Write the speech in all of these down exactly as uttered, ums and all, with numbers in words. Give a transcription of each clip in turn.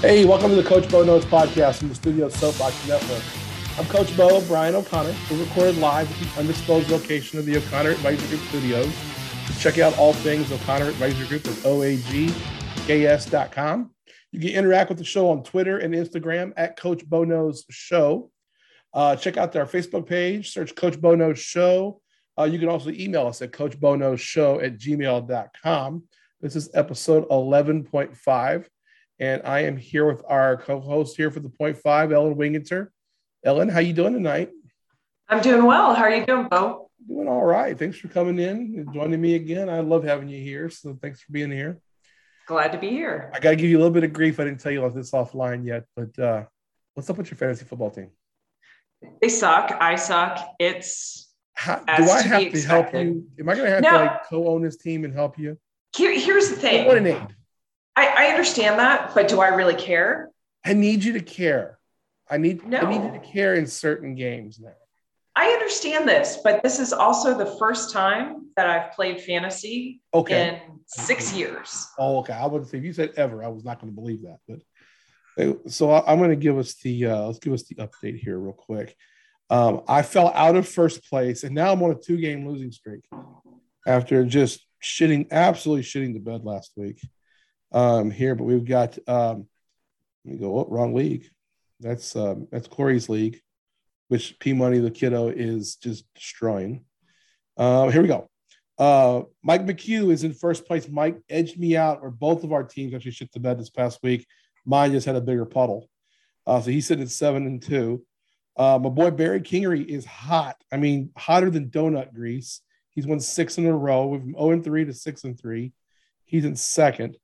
Hey, welcome to the Coach Bo Knows podcast from the studio of Soapbox Network. I'm Coach Bo, Brian O'Connor. We're recorded live at the undisclosed location of the O'Connor Advisory Group studios. Check out all things O'Connor Advisory Group at O A G K S dot com. You can interact with the show on Twitter and Instagram at Coach Bo Knows Show. Uh, check out our Facebook page, search Coach Bo Knows Show. Uh, you can also email us at coach bo knows show at gmail dot com. This is episode eleven point five. And I am here with our co-host here for the point five, Ellen Wingenter. Ellen, how you doing tonight? I'm doing well. How are you doing, Bo? Doing all right. Thanks for coming in and joining me again. I love having you here, so thanks for being here. Glad to be here. I got to give you a little bit of grief. I didn't tell you about this offline yet, but uh, what's up with your fantasy football team? They suck. I suck. It's how, as do I to have to expected. Help you? Am I going to have no. to like co-own this team and help you? Here, here's the thing. What an aid. I, I understand that, but do I really care? I need you to care. I need, no. I need you to care in certain games now. I understand this, but this is also the first time that I've played fantasy okay. in six years. Oh, okay. I wouldn't say if you said ever, I was not going to believe that. But so I, I'm going to give us the uh, let's give us the update here real quick. Um, I fell out of first place, and now I'm on a two-game losing streak after just shitting, absolutely shitting the bed last week. Um, here, but we've got um, let me go oh, wrong league. That's um, that's Corey's league, which P Money the kiddo is just destroying. Uh, here we go. Uh, Mike McHugh is in first place. Mike edged me out, or both of our teams actually shit the bed this past week. Mine just had a bigger puddle, uh, so he's sitting at seven and two. Uh, my boy Barry Kingery is hot. I mean, hotter than donut grease. He's won six in a row. We've from zero and three to six and three. He's in second.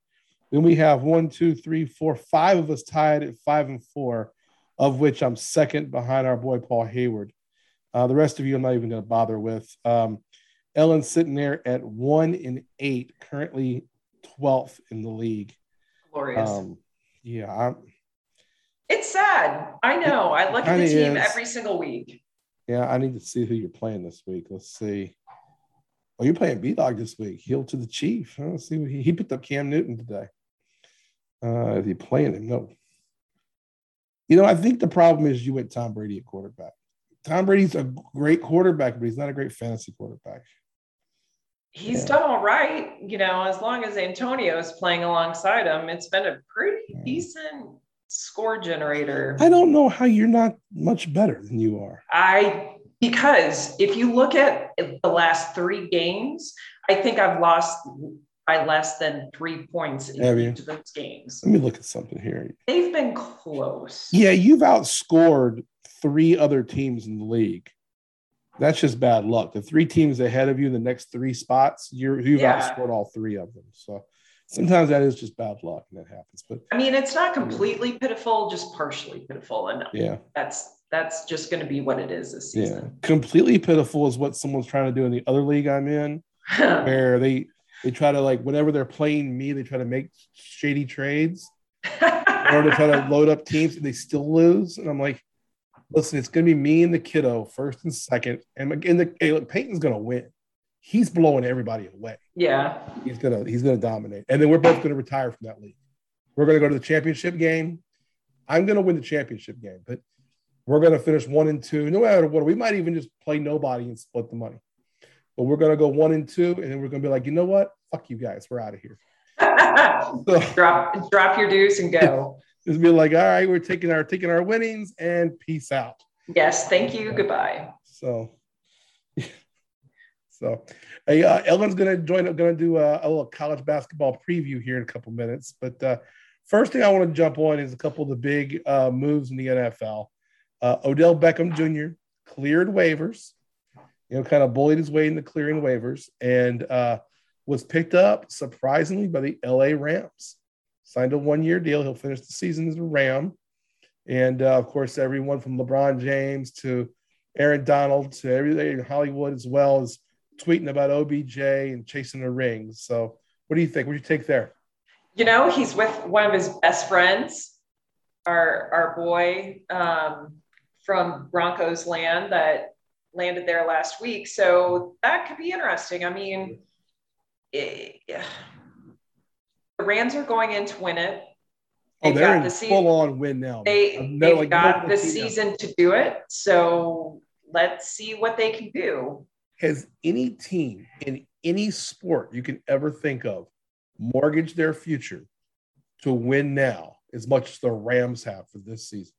Then we have one, two, three, four, five of us tied at five and four, of which I'm second behind our boy Paul Hayward. Uh, the rest of you I'm not even going to bother with. Um, Ellen's sitting there at one and eight, currently twelfth in the league. Glorious. Um, yeah. I'm, it's sad. I know. I look at the team is. every single week. Yeah, I need to see who you're playing this week. Let's see. Oh, you're playing B-Dog this week. Heel to the Chief. I don't see what he, he picked up Cam Newton today. Uh, is he playing him? No. You know, I think the problem is you went Tom Brady at quarterback. Tom Brady's a great quarterback, but he's not a great fantasy quarterback. He's yeah. done all right. You know, as long as Antonio is playing alongside him, it's been a pretty mm. decent score generator. I don't know how you're not much better than you are. I, because if you look at the last three games, I think I've lost by less than three points in Have each you? of those games. Let me look at something here. They've been close. Yeah, you've outscored three other teams in the league. That's just bad luck. The three teams ahead of you, the next three spots, you're, you've yeah. outscored all three of them. So sometimes that is just bad luck, and that happens. But I mean, it's not completely yeah. pitiful, just partially pitiful. And yeah. that's that's just going to be what it is this season. Yeah. Completely pitiful is what someone's trying to do in the other league I'm in, where they – They try to, like, whenever they're playing me, they try to make shady trades or to try to load up teams, and they still lose. And I'm like, listen, it's going to be me and the kiddo first and second. And again, the, hey, look, Peyton's going to win. He's blowing everybody away. Yeah. He's going to he's gonna dominate. And then we're both going to retire from that league. We're going to go to the championship game. I'm going to win the championship game, but we're going to finish one and two. No matter what, we might even just play nobody and split the money. But we're going to go one and two, and then we're going to be like, you know what? Fuck you guys. We're out of here. so, drop drop your dues and go. Just be like, all right, we're taking our taking our winnings, and peace out. Yes, thank you. Yeah. Goodbye. So, so hey, uh, Ellen's going to join up, going to do a, a little college basketball preview here in a couple minutes. But uh, first thing I want to jump on is a couple of the big uh, moves in the N F L. Uh, Odell Beckham Junior cleared waivers. You know, kind of bullied his way into clearing waivers, and uh, was picked up, surprisingly, by the L A Rams. Signed a one-year deal. He'll finish the season as a Ram. And, uh, of course, everyone from LeBron James to Aaron Donald to everybody in Hollywood as well is tweeting about O B J and chasing the ring. So what do you think? What do you take there? You know, he's with one of his best friends, our, our boy um, from Broncos land that – landed there last week. So that could be interesting. I mean, it, the Rams are going in to win it. Oh, they've they're in the full on win now. They, they've no, like, got no the season now. to do it. So let's see what they can do. Has any team in any sport you can ever think of mortgaged their future to win now as much as the Rams have for this season?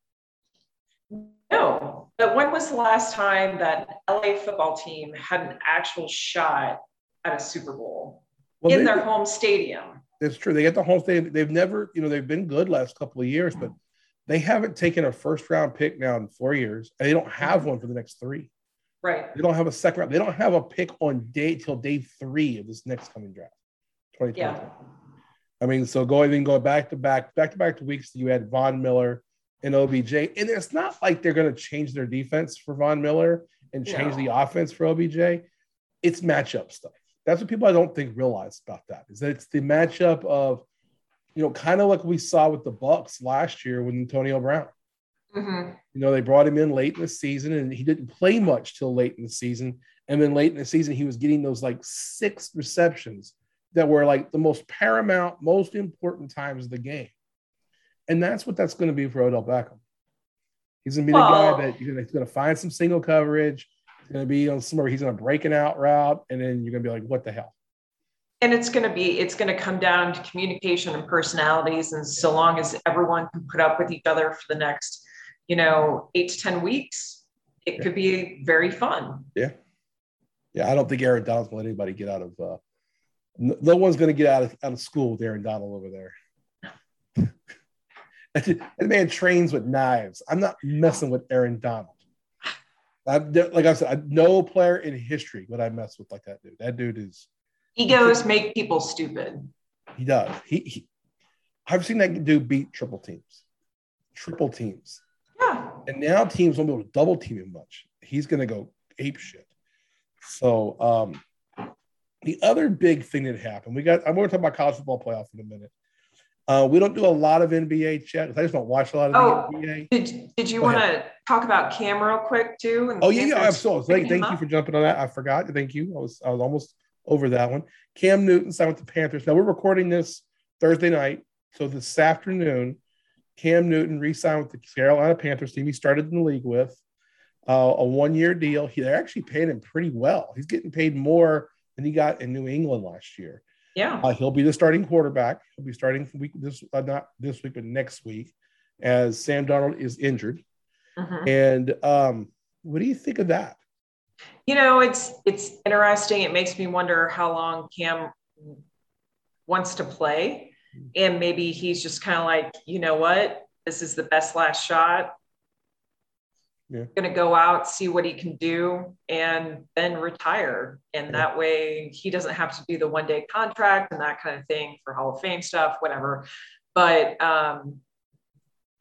No. But when was the last time that an L A football team had an actual shot at a Super Bowl well, in they, their home stadium? It's true. They get the home stadium. They've never, you know, they've been good last couple of years, but they haven't taken a first round pick now in four years, and they don't have one for the next three. Right. They don't have a second round. They don't have a pick on day till day three of this next coming draft. twenty twenty. Yeah. I mean, so going even go back to back, back to back to weeks, you had Von Miller and O B J. And it's not like they're going to change their defense for Von Miller and change no. the offense for O B J. It's matchup stuff. That's what people I don't think realize about that, is that it's the matchup of, you know, kind of like we saw with the Bucks last year with Antonio Brown. Mm-hmm. You know, they brought him in late in the season, and he didn't play much till late in the season. And then late in the season, he was getting those like six receptions that were like the most paramount, most important times of the game. And that's what that's going to be for Odell Beckham. He's going to be well, the guy that you're going to find some single coverage. Going to be on somewhere he's going to break an out route, and then you're going to be like, what the hell? And it's going to be, it's going to come down to communication and personalities. And so long as everyone can put up with each other for the next, you know, eight to ten weeks, it yeah. could be very fun. Yeah. Yeah. I don't think Aaron Donald's going to let anybody get out of, uh, no one's going to get out of, out of school with Aaron Donald over there. That man trains with knives. I'm not messing with Aaron Donald. I, like I said, I, no player in history would I mess with like that dude. That dude is egos make people stupid. He does. He, he I've seen that dude beat triple teams, triple teams. Yeah. And now teams won't be able to double team him much. He's going to go ape shit. So um, the other big thing that happened, we got. I'm going to talk about college football playoff in a minute. Uh, we don't do a lot of N B A chat. I just don't watch a lot of oh, the N B A. Did, did you want to talk about Cam real quick, too? And oh, yeah, yeah, absolutely. Thank, thank you for jumping on that. I forgot. Thank you. I was I was almost over that one. Cam Newton signed with the Panthers. Now, we're recording this Thursday night. So this afternoon, Cam Newton re-signed with the Carolina Panthers team he started in the league with, uh, a one-year deal. He, they're actually paying him pretty well. He's getting paid more than he got in New England last year. Yeah, uh, he'll be the starting quarterback. He'll be starting week this uh, not this week, but next week, as Sam Darnold is injured. Mm-hmm. And um, what do you think of that? You know, it's it's interesting. It makes me wonder how long Cam wants to play, and maybe he's just kind of like, you know what, this is the best last shot. Yeah. Going to go out, see what he can do, and then retire. And yeah. that way he doesn't have to do the one-day contract and that kind of thing for Hall of Fame stuff, whatever. But um,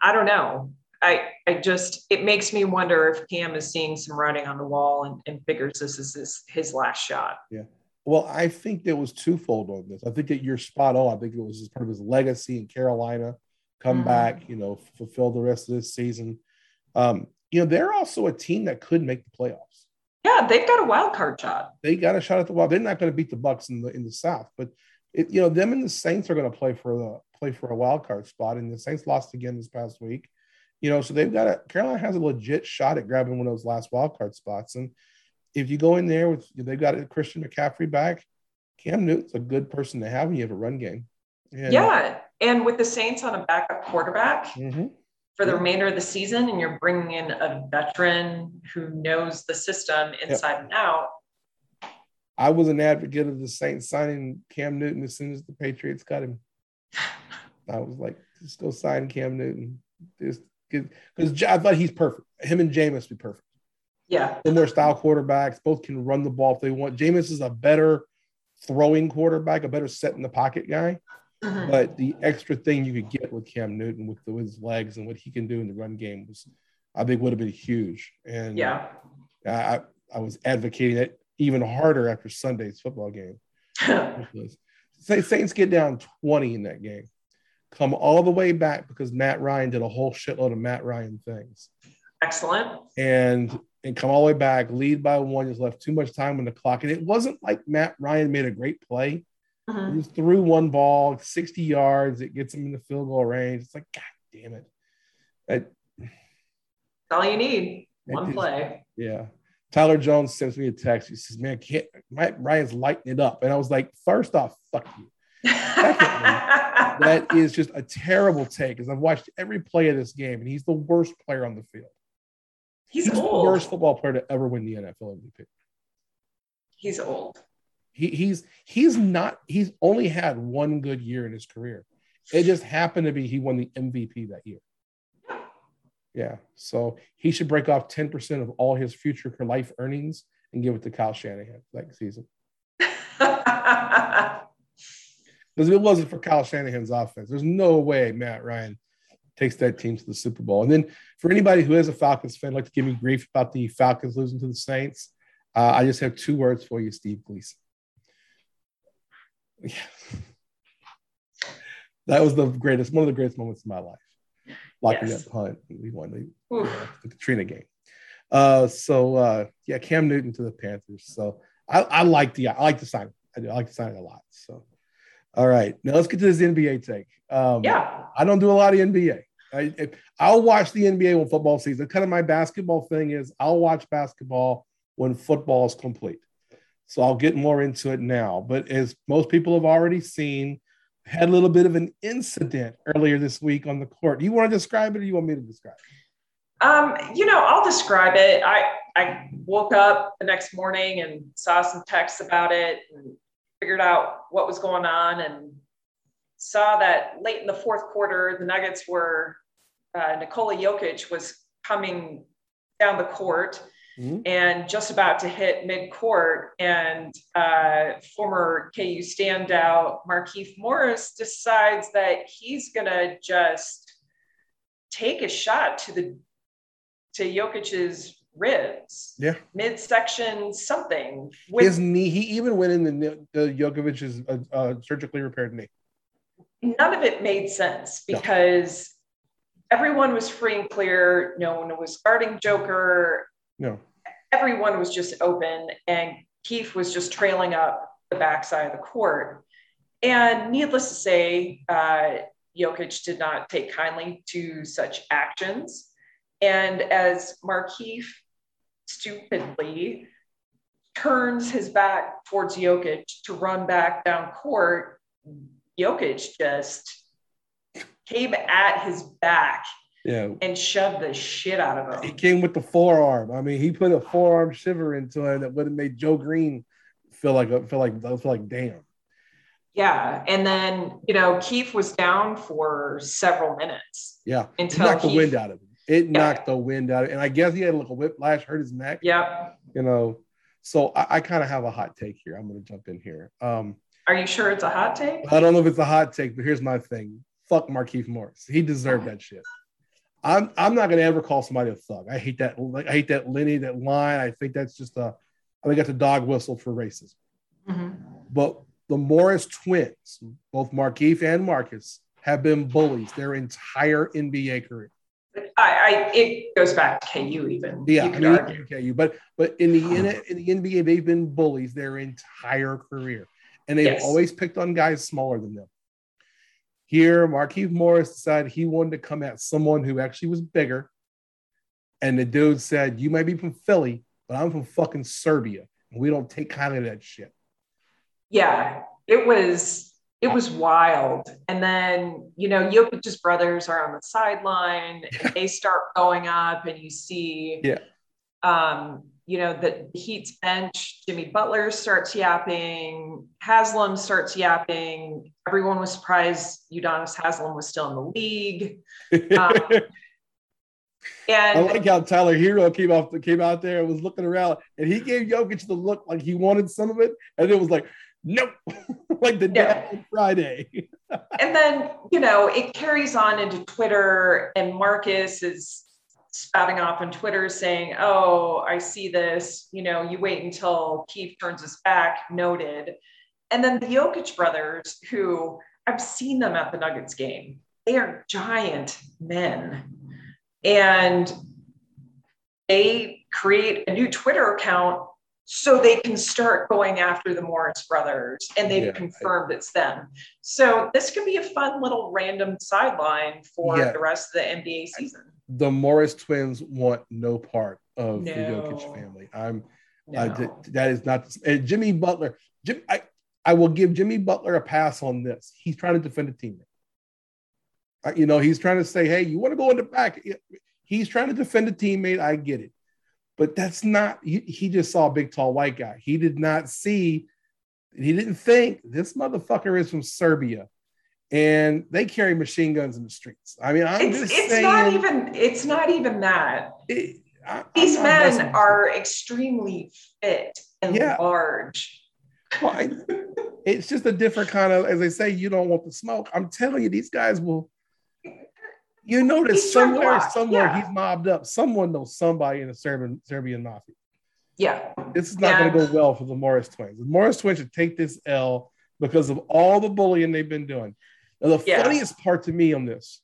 I don't know. I, I just, it makes me wonder if Cam is seeing some writing on the wall and, and figures this is his, his last shot. Yeah. Well, I think there was twofold on this. I think that you're spot on. I think it was just part of his legacy in Carolina, come mm-hmm. back, you know, fulfill the rest of this season. Um, You know, they're also a team that could make the playoffs. Yeah, they've got a wild card shot. They got a shot at the wild. They're not going to beat the Bucks in the in the South, but it, you know, them and the Saints are going to play for the play for a wild card spot. And the Saints lost again this past week. You know, so they've got a Carolina has a legit shot at grabbing one of those last wild card spots. And if you go in there with they've got a Christian McCaffrey back, Cam Newton's a good person to have when you have a run game. And, yeah, and with the Saints on a backup quarterback. Mm-hmm. For the yeah. remainder of the season, and you're bringing in a veteran who knows the system inside yeah. and out. I was an advocate of the Saints signing Cam Newton as soon as the Patriots got him. I was like, just go sign Cam Newton. Just because I thought he's perfect. Him and Jameis would be perfect. Yeah. And they're style quarterbacks. Both can run the ball if they want. Jameis is a better throwing quarterback, a better set in the pocket guy. Mm-hmm. But the extra thing you could get with Cam Newton with, the, with his legs and what he can do in the run game was, I think, would have been huge. And yeah, I I was advocating it even harder after Sunday's football game. Saints get down twenty in that game, come all the way back because Matt Ryan did a whole shitload of Matt Ryan things. Excellent. And and come all the way back, lead by one, just left too much time on the clock. And it wasn't like Matt Ryan made a great play. Uh-huh. He just threw one ball, sixty yards. It gets him in the field goal range. It's like, God damn it. That, That's all you need. One just, play. Yeah. Tyler Jones sends me a text. He says, man, can't, my, Ryan's lighting it up. And I was like, first off, fuck you. Secondly, that is just a terrible take, because I've watched every play of this game, and he's the worst player on the field. He's, he's old. The worst football player to ever win the N F L M V P. He's old. He, he's he's not – he's only had one good year in his career. It just happened to be he won the M V P that year. Yeah, so he should break off ten percent of all his future life earnings and give it to Kyle Shanahan next season. Because if it wasn't for Kyle Shanahan's offense, there's no way Matt Ryan takes that team to the Super Bowl. And then for anybody who is a Falcons fan, like to give me grief about the Falcons losing to the Saints, uh, I just have two words for you, Steve Gleason. Yeah. That was the greatest, one of the greatest moments of my life. Locking yes. up Hunt. We won the, uh, the Katrina game. Uh, so, uh, yeah, Cam Newton to the Panthers. So I, I like the I like the sign. I do. I like the sign a lot. So. All right, now let's get to this N B A take. Um, yeah. I don't do a lot of N B A. I, I'll watch the N B A when football season. Kind of my basketball thing is I'll watch basketball when football is complete. So I'll get more into it now. But as most people have already seen, I had a little bit of an incident earlier this week on the court. Do you want to describe it, or do you want me to describe it? Um, you know, I'll describe it. I, I woke up the next morning and saw some texts about it, and figured out what was going on, and saw that late in the fourth quarter, the Nuggets were, uh, Nikola Jokic was coming down the court mm-hmm. and just about to hit mid-court, and uh, former K U standout Markieff Morris decides that he's going to just take a shot to the to Jokic's ribs, yeah, midsection, something. With his knee, he even went in the, the Jokic's uh, uh, surgically repaired knee. None of it made sense because no. everyone was free and clear. No one was guarding Joker. No, everyone was just open, and Keefe was just trailing up the backside of the court. And needless to say, uh, Jokic did not take kindly to such actions. And as Markieff stupidly turns his back towards Jokic to run back down court, Jokic just came at his back yeah. and shoved the shit out of him. He came with the forearm. I mean, he put a forearm shiver into him that would have made Joe Green feel like feel like feel like damn. Yeah, and then you know, Keefe was down for several minutes. Yeah, until he knocked Keefe, the wind out of him. It knocked yeah. the wind out of it. And I guess he had a little whiplash, hurt his neck. Yeah. You know, so I, I kind of have a hot take here. I'm going to jump in here. Um, Are you sure it's a hot take? I don't know if it's a hot take, but here's my thing. Fuck Markieff Morris. He deserved that shit. I'm I'm not going to ever call somebody a thug. I hate that. I hate that lineage, that line. I think that's just a, I think that's a dog whistle for racism. Mm-hmm. But the Morris twins, both Markieff and Marcus, have been bullies their entire N B A career. I, I it goes back to K U even. Yeah, I mean, K U, but but in the in, in the N B A they've been bullies their entire career, and they've yes. always picked on guys smaller than them. Here, Markieff Morris decided he wanted to come at someone who actually was bigger, and the dude said, "You might be from Philly, but I'm from fucking Serbia, and we don't take kind of that shit." Yeah, it was. It was wild. And then, you know, Jokic's brothers are on the sideline and they start going up, and you see, yeah. um, you know, the Heat's bench, Jimmy Butler starts yapping, Haslam starts yapping. Everyone was surprised Udonis Haslam was still in the league. Um, and I like how Tyler Hero came off, came out there and was looking around, and he gave Jokic the look like he wanted some of it. And it was like, nope, like the day no. Friday. And then, you know, it carries on into Twitter, and Marcus is spouting off on Twitter saying, oh, I see this, you know, you wait until Keefe turns his back, noted. And then the Jokic brothers, who I've seen them at the Nuggets game, they are giant men. And they create a new Twitter account so they can start going after the Morris brothers, and they've yeah, confirmed I, it's them. So this could be a fun little random sideline for yeah, the rest of the N B A season. I, the Morris twins want no part of no. the Jokic family. I'm no. uh, th- that is not and Jimmy Butler. Jim, I, I will give Jimmy Butler a pass on this. He's trying to defend a teammate. Uh, you know, he's trying to say, hey, you want to go in the back? He's trying to defend a teammate. I get it. But that's not, he, he just saw a big, tall white guy. He did not see, he didn't think this motherfucker is from Serbia and they carry machine guns in the streets. I mean, I'm it's, just it's saying. Not even, it's not even that. It, I, These men are extremely fit and yeah. large. Well, I, it's just a different kind of, as they say, you don't want the smoke. I'm telling you, these guys will. You notice he's somewhere, somewhere yeah. he's mobbed up. Someone knows somebody in a Serbian Serbian mafia. Yeah. This is not yeah. going to go well for the Morris twins. The Morris twins should take this L because of all the bullying they've been doing. Now, the yeah. funniest part to me on this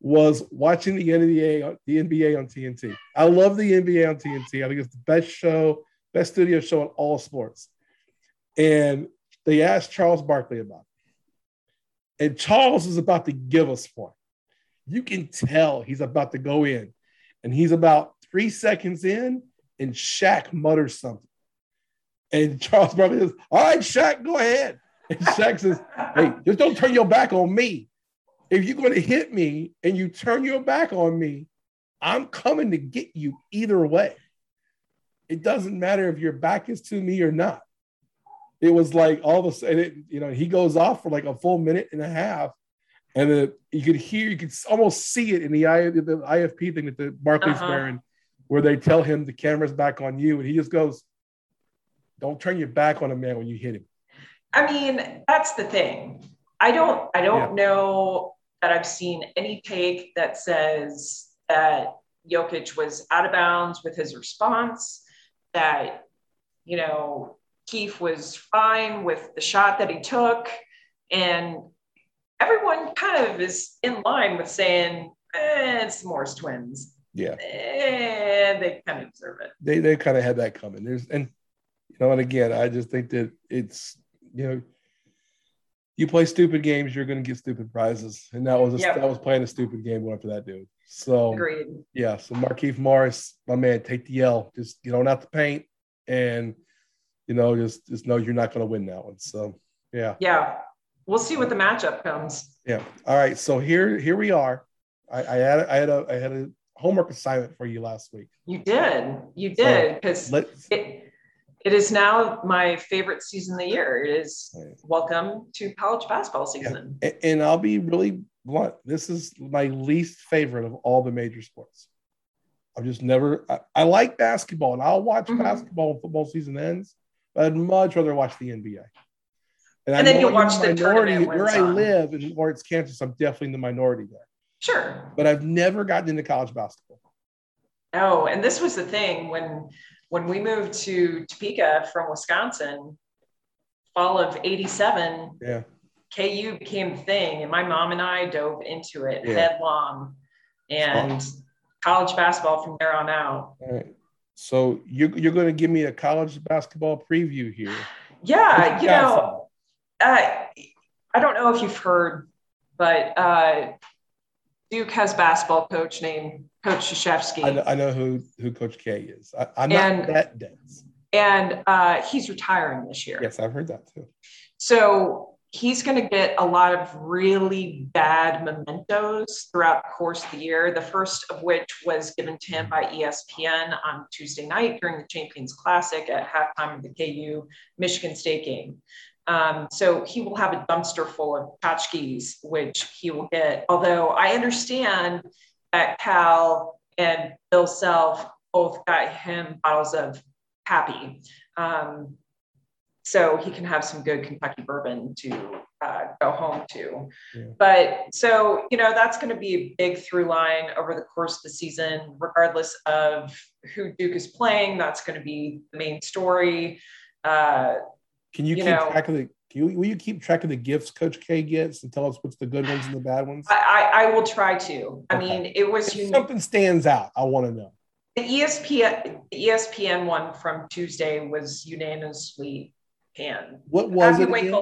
was watching the N B A, the N B A on T N T. I love the N B A on T N T. I think it's the best show, best studio show in all sports. And they asked Charles Barkley about it. And Charles is about to give us one. You can tell he's about to go in, and he's about three seconds in, and Shaq mutters something. And Charles Barkley says, all right, Shaq, go ahead. And Shaq says, hey, just don't turn your back on me. If you're going to hit me and you turn your back on me, I'm coming to get you either way. It doesn't matter if your back is to me or not. It was like all of a sudden, it, you know, he goes off for like a full minute and a half. And the, you could hear, you could almost see it in the, I, the I F P thing that the Barkley's uh-huh. wearing, where they tell him the camera's back on you. And he just goes, don't turn your back on a man when you hit him. I mean, that's the thing. I don't, I don't yeah. know that I've seen any take that says that Jokic was out of bounds with his response, that, you know, Keith was fine with the shot that he took. And everyone kind of is in line with saying, eh, it's the Morris twins. Yeah. And eh, they kind of deserve it. They they kind of had that coming. There's and you know, and again, I just think that it's, you know, you play stupid games, you're gonna get stupid prizes. And that was a, yep. that was playing a stupid game going after that dude. So agreed. Yeah. So Markieff Morris, my man, take the L. Just you know, not the paint, and you know, just just know you're not gonna win that one. So yeah. Yeah. We'll see what the matchup comes. Yeah. All right. So here, here we are. I, I had, I had a, I had a homework assignment for you last week. You did. You did. Because so it, it is now my favorite season of the year. It is welcome to college basketball season. Yeah. And, and I'll be really blunt. This is my least favorite of all the major sports. I've just never, I, I like basketball and I'll watch mm-hmm. basketball when football season ends, but I'd much rather watch the N B A. And, and then you watch the tournament where I live in Lawrence, Kansas. I'm definitely in the minority there. Sure. But I've never gotten into college basketball. Oh, and this was the thing when when we moved to Topeka from Wisconsin, fall of eighty-seven. Yeah. K U became the thing, and my mom and I dove into it yeah. headlong, and oh. college basketball from there on out. All right. So you're you're going to give me a college basketball preview here. Yeah, you know. Some? Uh, I don't know if you've heard, but uh, Duke has a basketball coach named Coach Krzyzewski. I know, I know who, who Coach K is. I, I'm and, not that dense. And uh, he's retiring this year. Yes, I've heard that too. So he's going to get a lot of really bad mementos throughout the course of the year, the first of which was given to him by E S P N on Tuesday night during the Champions Classic at halftime of the K U Michigan State game. Um, so he will have a dumpster full of tchotchkes, which he will get. Although I understand that Cal and Bill Self both got him bottles of Happy. Um, so he can have some good Kentucky bourbon to uh, go home to. Yeah. But so, you know, that's going to be a big through line over the course of the season, regardless of who Duke is playing. That's going to be the main story. Uh, Can you, you keep know, track of the? Can you, will you keep track of the gifts Coach K gets and tell us what's the good ones and the bad ones? I, I, I will try to. I okay. mean, it was if something stands out. I want to know. The E S P N, the E S P N one from Tuesday was unanimously panned. What was it again?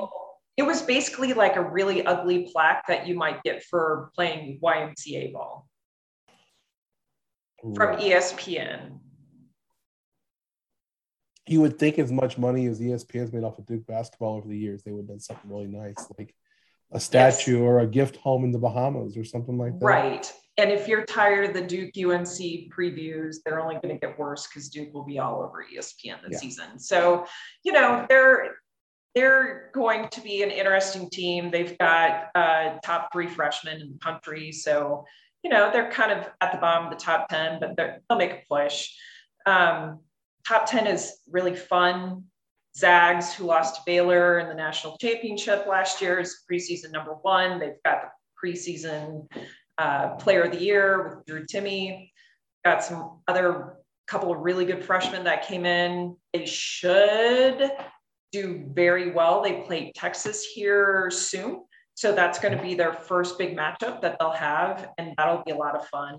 It was basically like a really ugly plaque that you might get for playing Y M C A ball right. from E S P N. You would think as much money as E S P N's made off of Duke basketball over the years, they would have done something really nice, like a statue yes. or a gift home in the Bahamas or something like that. Right. And if you're tired of the Duke U N C previews, they're only going to get worse because Duke will be all over E S P N this yeah. season. So, you know, they're they're going to be an interesting team. They've got uh, top three freshmen in the country. So, you know, they're kind of at the bottom of the top ten, but they'll make a push. Um, top ten is really fun. Zags, who lost to Baylor in the national championship last year, is preseason number one. They've got the preseason uh, player of the year with Drew Timme. Got some other couple of really good freshmen that came in. They should do very well. They play Texas here soon. So that's going to be their first big matchup that they'll have. And that'll be a lot of fun.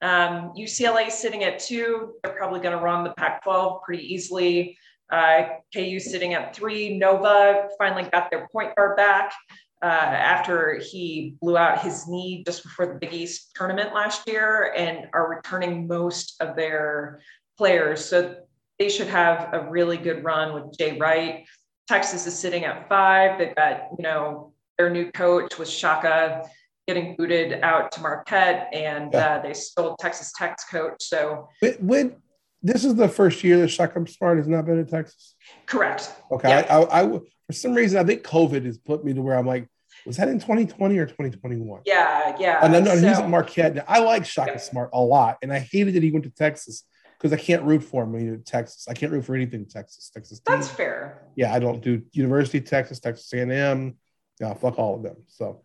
Um, U C L A sitting at two. They're probably going to run the Pac twelve pretty easily. Uh, K U sitting at three. Nova finally got their point guard back uh, after he blew out his knee just before the Big East tournament last year, and are returning most of their players. So they should have a really good run with Jay Wright. Texas is sitting at five. They've got, you know, their new coach with Shaka getting booted out to Marquette, and yeah. uh, they stole Texas Tech's coach. So when, when this is the first year that Shaka Smart has not been in Texas, correct? Okay, yeah. I, I, I for some reason I think COVID has put me to where I'm like, was that in twenty twenty or twenty twenty-one? Yeah, yeah. And I know so, he's at Marquette. Now, I like Shaka yeah. Smart a lot, and I hated that he went to Texas. Because I can't root for him in Texas. I can't root for anything Texas. Texas. That's team. Fair. Yeah, I don't do University of Texas, Texas A and M. No, fuck all of them. So,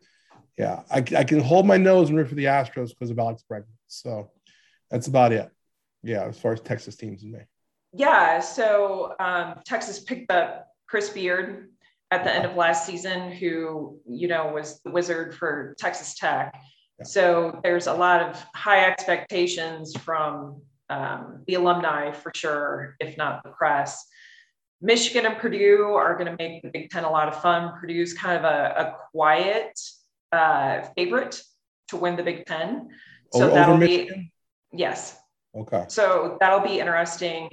yeah, I, I can hold my nose and root for the Astros because of Alex Bregman. So that's about it. Yeah, as far as Texas teams in May. Yeah, so um, Texas picked up Chris Beard at the end of last season, who, you know, was the wizard for Texas Tech. Yeah. So there's a lot of high expectations from – Um, the alumni for sure, if not the press. Michigan and Purdue are going to make the Big Ten a lot of fun. Purdue's kind of a, a quiet uh, favorite to win the Big Ten. So over, that'll over be Michigan? Yes. Okay. So that'll be interesting.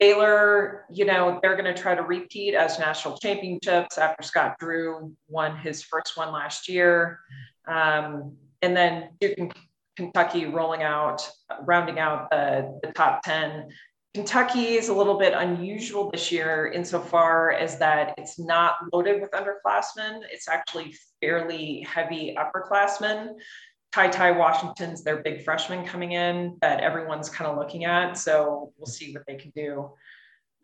Baylor, you know, they're going to try to repeat as national championships after Scott Drew won his first one last year. Um, and then Duke and Kentucky rolling out, rounding out uh, the top ten. Kentucky is a little bit unusual this year insofar as that it's not loaded with underclassmen. It's actually fairly heavy upperclassmen. Ty Ty Washington's their big freshman coming in that everyone's kind of looking at. So we'll see what they can do.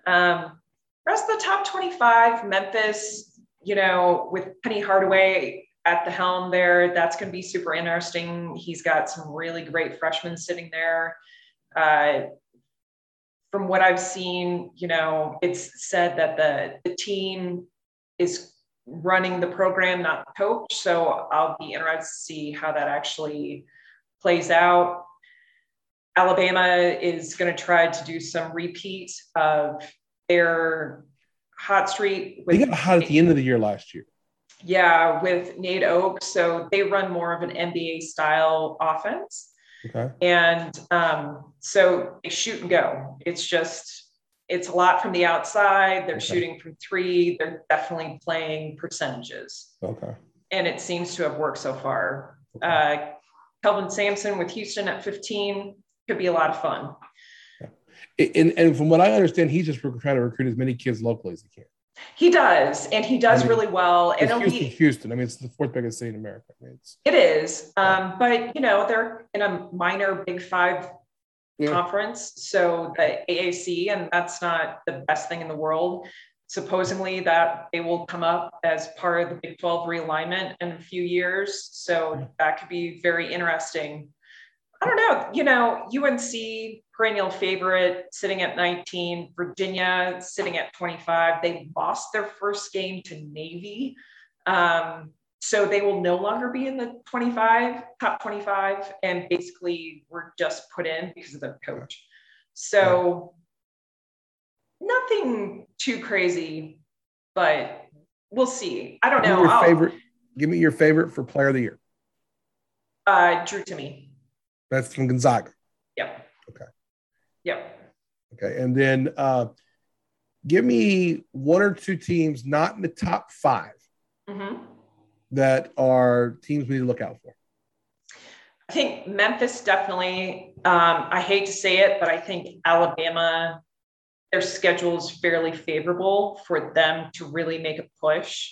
Um, rest of the top twenty-five, Memphis, you know, with Penny Hardaway at the helm there, that's going to be super interesting. He's got some really great freshmen sitting there. Uh, from what I've seen, you know, it's said that the, the team is running the program, not the coach. So I'll be interested to see how that actually plays out. Alabama is going to try to do some repeat of their hot streak. With- they got hot at the end of the year last year. Yeah, with Nate Oaks. So they run more of an N B A style offense. Okay. And um, so they shoot and go. It's just, it's a lot from the outside. They're okay. shooting from three. They're definitely playing percentages. Okay. And it seems to have worked so far. Okay. Uh, Kelvin Sampson with Houston at fifteen could be a lot of fun. Yeah. And, and from what I understand, he's just trying to recruit as many kids locally as he can. He does, and he does I mean, really well. And Houston, he, Houston. I mean, it's the fourth biggest city in America. I mean, it's, it is, um, but you know, they're in a minor Big Five yeah. conference, so the A A C, and that's not the best thing in the world. Supposedly, that they will come up as part of the Big twelve realignment in a few years, so yeah. that could be very interesting. I don't know. You know, U N C perennial favorite sitting at nineteen, Virginia sitting at twenty-five. They lost their first game to Navy. Um, so they will no longer be in the twenty-five, top twenty-five, and basically were just put in because of their coach. So nothing too crazy, but we'll see. I don't give know. Me your favorite, give me your favorite for player of the year. Uh, Drew Timme. That's from Gonzaga. Yep. Okay. Yep. Okay. And then uh, give me one or two teams not in the top five mm-hmm. that are teams we need to look out for. I think Memphis definitely. Um, I hate to say it, but I think Alabama, their schedule is fairly favorable for them to really make a push.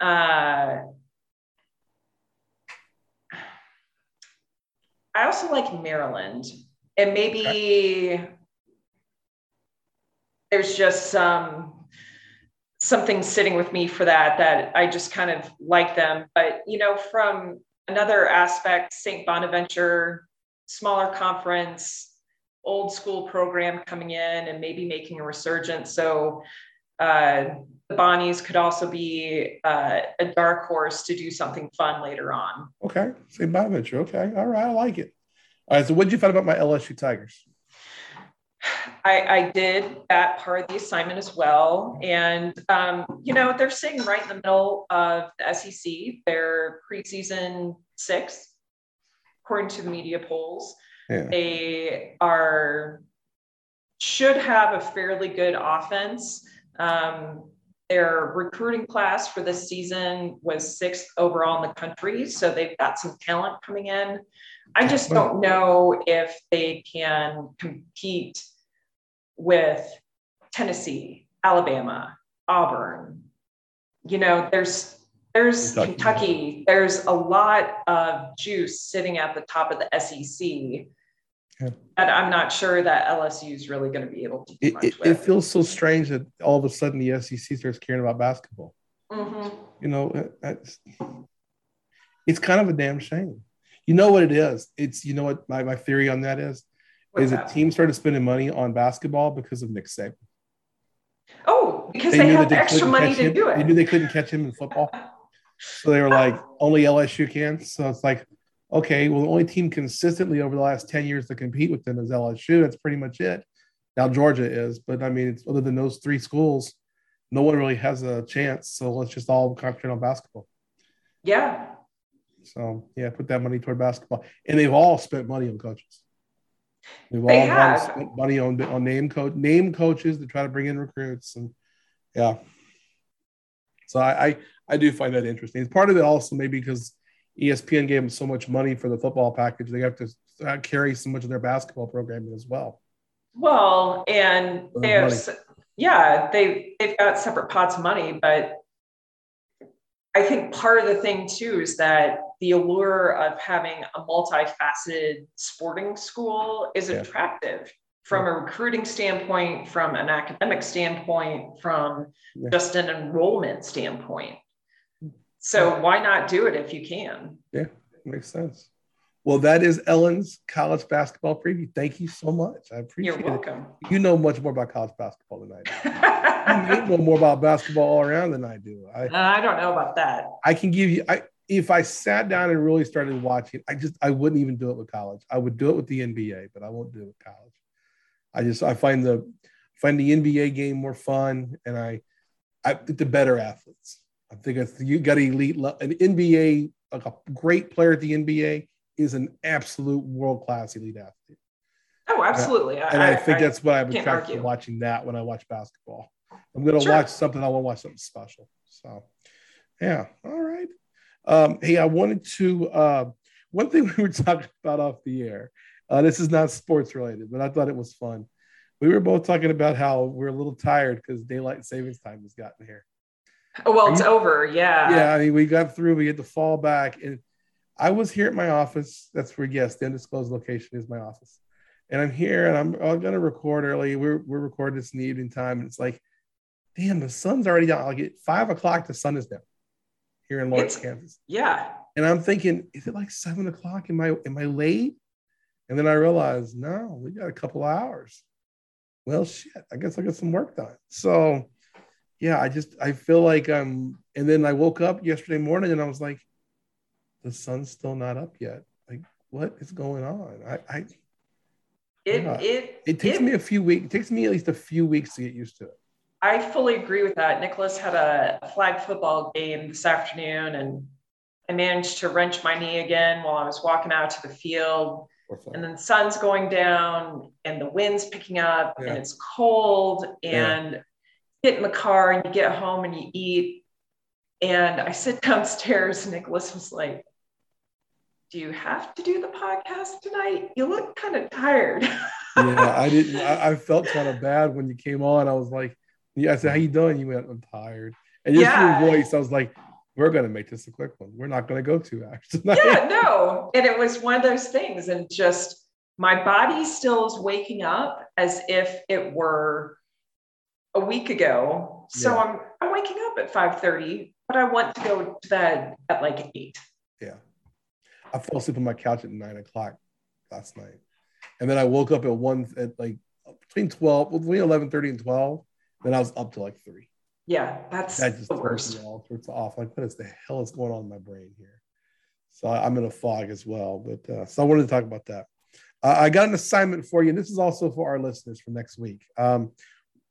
Uh, I also like Maryland, and maybe okay. there's just some something sitting with me for that, that I just kind of like them. But, you know, from another aspect, Saint Bonaventure, smaller conference, old school program coming in and maybe making a resurgence. So uh, the Bonnies could also be uh, a dark horse to do something fun later on. Okay. Saint Bonaventure. Okay. All right. I like it. All right. So what did you find about my L S U Tigers? I, I did that part of the assignment as well. And, um, you know, they're sitting right in the middle of the S E C. They're preseason sixth, according to the media polls. Yeah. They are, should have a fairly good offense. Um, their recruiting class for this season was sixth overall in the country. So they've got some talent coming in. I just don't know if they can compete with Tennessee, Alabama, Auburn. You know, there's there's Kentucky. Kentucky. There's a lot of juice sitting at the top of the S E C, yeah. and I'm not sure that L S U is really going to be able to do it, much it, with. It feels so strange that all of a sudden the S E C starts caring about basketball. Mm-hmm. You know, that's, it's kind of a damn shame. You know what it is? It's, you know what my, my theory on that is? What's is that? A team started spending money on basketball because of Nick Saban. Oh, because they, they had the extra money to him. do it. They knew they couldn't catch him in football. So they were like, only L S U can. So it's like, okay, well, the only team consistently over the last ten years to compete with them is L S U. That's pretty much it. Now Georgia is, but I mean, it's, other than those three schools, no one really has a chance. So let's just all concentrate on basketball. Yeah. So, yeah, put that money toward basketball. And they've all spent money on coaches. They've they all have. spent money on, on name coach name coaches to try to bring in recruits. And, yeah. So I, I, I do find that interesting. It's part of it also maybe because E S P N gave them so much money for the football package. They have to carry so much of their basketball programming as well. Well, and there's – yeah, they, they've got separate pots of money, but – I think part of the thing too is that the allure of having a multifaceted sporting school is yeah. attractive from yeah. a recruiting standpoint, from an academic standpoint, from yeah. just an enrollment standpoint. So yeah. why not do it if you can? Yeah, makes sense. Well, that is Ellen's college basketball preview. Thank you so much. I appreciate it. You're welcome. It. You know much more about college basketball than I do. You know more about basketball all around than I do. I, uh, I don't know about that. I can give you I, – if I sat down and really started watching, I just – I wouldn't even do it with college. I would do it with the N B A, but I won't do it with college. I just – I find the find the N B A game more fun, and I I the better athletes. I think it's, you got elite – an N B A – like a great player at the N B A – is an absolute world-class elite athlete. Oh, absolutely. And I, and I, I think I, that's what I'm attracted to watching that when I watch basketball. I'm going to sure. watch something. I want to watch something special. So, yeah. All right. Um, hey, I wanted to uh, – one thing we were talking about off the air. Uh, this is not sports-related, but I thought it was fun. We were both talking about how we're a little tired because daylight savings time has gotten here. Oh, well, Are it's you, over. Yeah. Yeah. I mean, we got through. We had to fall back. And I was here at my office. That's where, yes, the undisclosed location is my office. And I'm here, and I'm, I'm going to record early. We're we're recording this in the evening time, and it's like, damn, the sun's already down. Like at five o'clock, the sun is down here in Lawrence, it's, Kansas. Yeah. And I'm thinking, is it like seven o'clock? Am I am I late? And then I realized, no, we got a couple of hours. Well, shit, I guess I got some work done. So, yeah, I just I feel like I'm. And then I woke up yesterday morning, and I was like, the sun's still not up yet. Like, what is going on? I, I It yeah. it it takes it, me a few weeks. It takes me at least a few weeks to get used to it. I fully agree with that. Nicholas had a flag football game this afternoon, and I managed to wrench my knee again while I was walking out to the field. And then the sun's going down and the wind's picking up yeah. and it's cold and yeah. get in the car and you get home and you eat. And I sit downstairs and Nicholas was like, do you have to do the podcast tonight? You look kind of tired. yeah, I didn't. I, I felt kind of bad when you came on. I was like, yeah, I said, how you doing? You went, I'm tired. And just yeah. your voice, I was like, we're going to make this a quick one. We're not going to go two hours tonight. Yeah, no. And it was one of those things. And just my body still is waking up as if it were a week ago. So yeah. I'm I'm waking up at five thirty, but I want to go to bed at like eight. Yeah. I fell asleep on my couch at nine o'clock last night. And then I woke up at one at like between twelve, between eleven thirty and twelve. Then I was up to like three. Yeah, that's that just the worst. Me all sorts of off. Like, what is the hell is going on in my brain here? So I'm in a fog as well. But uh, so I wanted to talk about that. Uh, I got an assignment for you, and this is also for our listeners for next week. Um,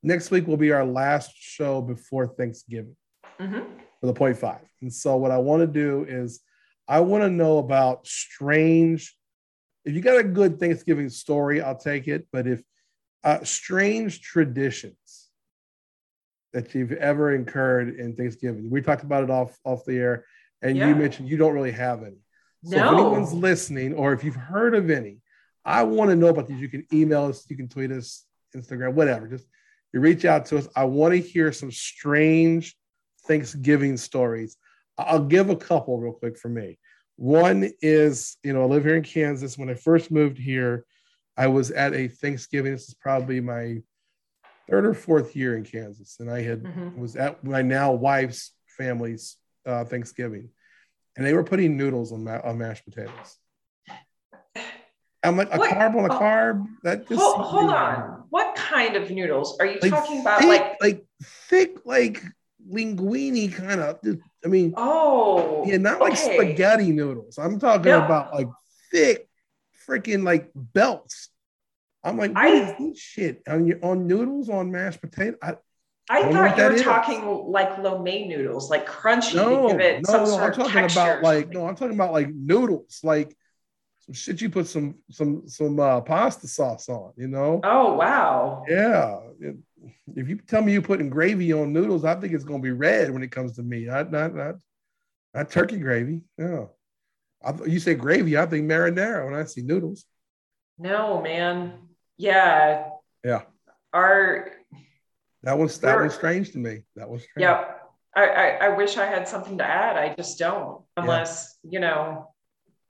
next week will be our last show before Thanksgiving mm-hmm. for the point five. And so what I want to do is I want to know about strange. If you got a good Thanksgiving story, I'll take it. But if uh, strange traditions that you've ever incurred in Thanksgiving. We talked about it off, off the air, and yeah. you mentioned you don't really have any. So no. if anyone's listening, or if you've heard of any, I want to know about these. You can email us, you can tweet us, Instagram, whatever. Just you reach out to us. I want to hear some strange Thanksgiving stories. I'll give a couple real quick for me. One is, you know, I live here in Kansas. When I first moved here, I was at a Thanksgiving. This is probably my third or fourth year in Kansas. And I had mm-hmm. was at my now wife's family's uh, Thanksgiving, and they were putting noodles on, ma- on mashed potatoes. I'm like, what? a carb on a oh. carb? That just Hold, hold on. Weird. What kind of noodles? Are you like talking thick, about like... like thick, like linguine kind of, I mean... Oh, Yeah, not okay. like spaghetti noodles. I'm talking yeah. about like thick freaking like belts. I'm like, what I, is this shit on your on noodles on mashed potato? I, I, I thought you were is. talking like lo mein noodles, like crunchy. No, to give it no, some no. Sort I'm talking about like no, I'm talking about like noodles, like some shit you put some some some uh, pasta sauce on, you know? Oh wow. Yeah. It, if you tell me you're putting gravy on noodles, I think it's gonna be red when it comes to me. Not not not, not turkey gravy. Yeah. I, you say gravy, I think marinara when I see noodles. No, man. Yeah. Yeah. Our that was that was strange to me. That was strange. Yeah. I, I, I wish I had something to add. I just don't. Unless, yeah. you know,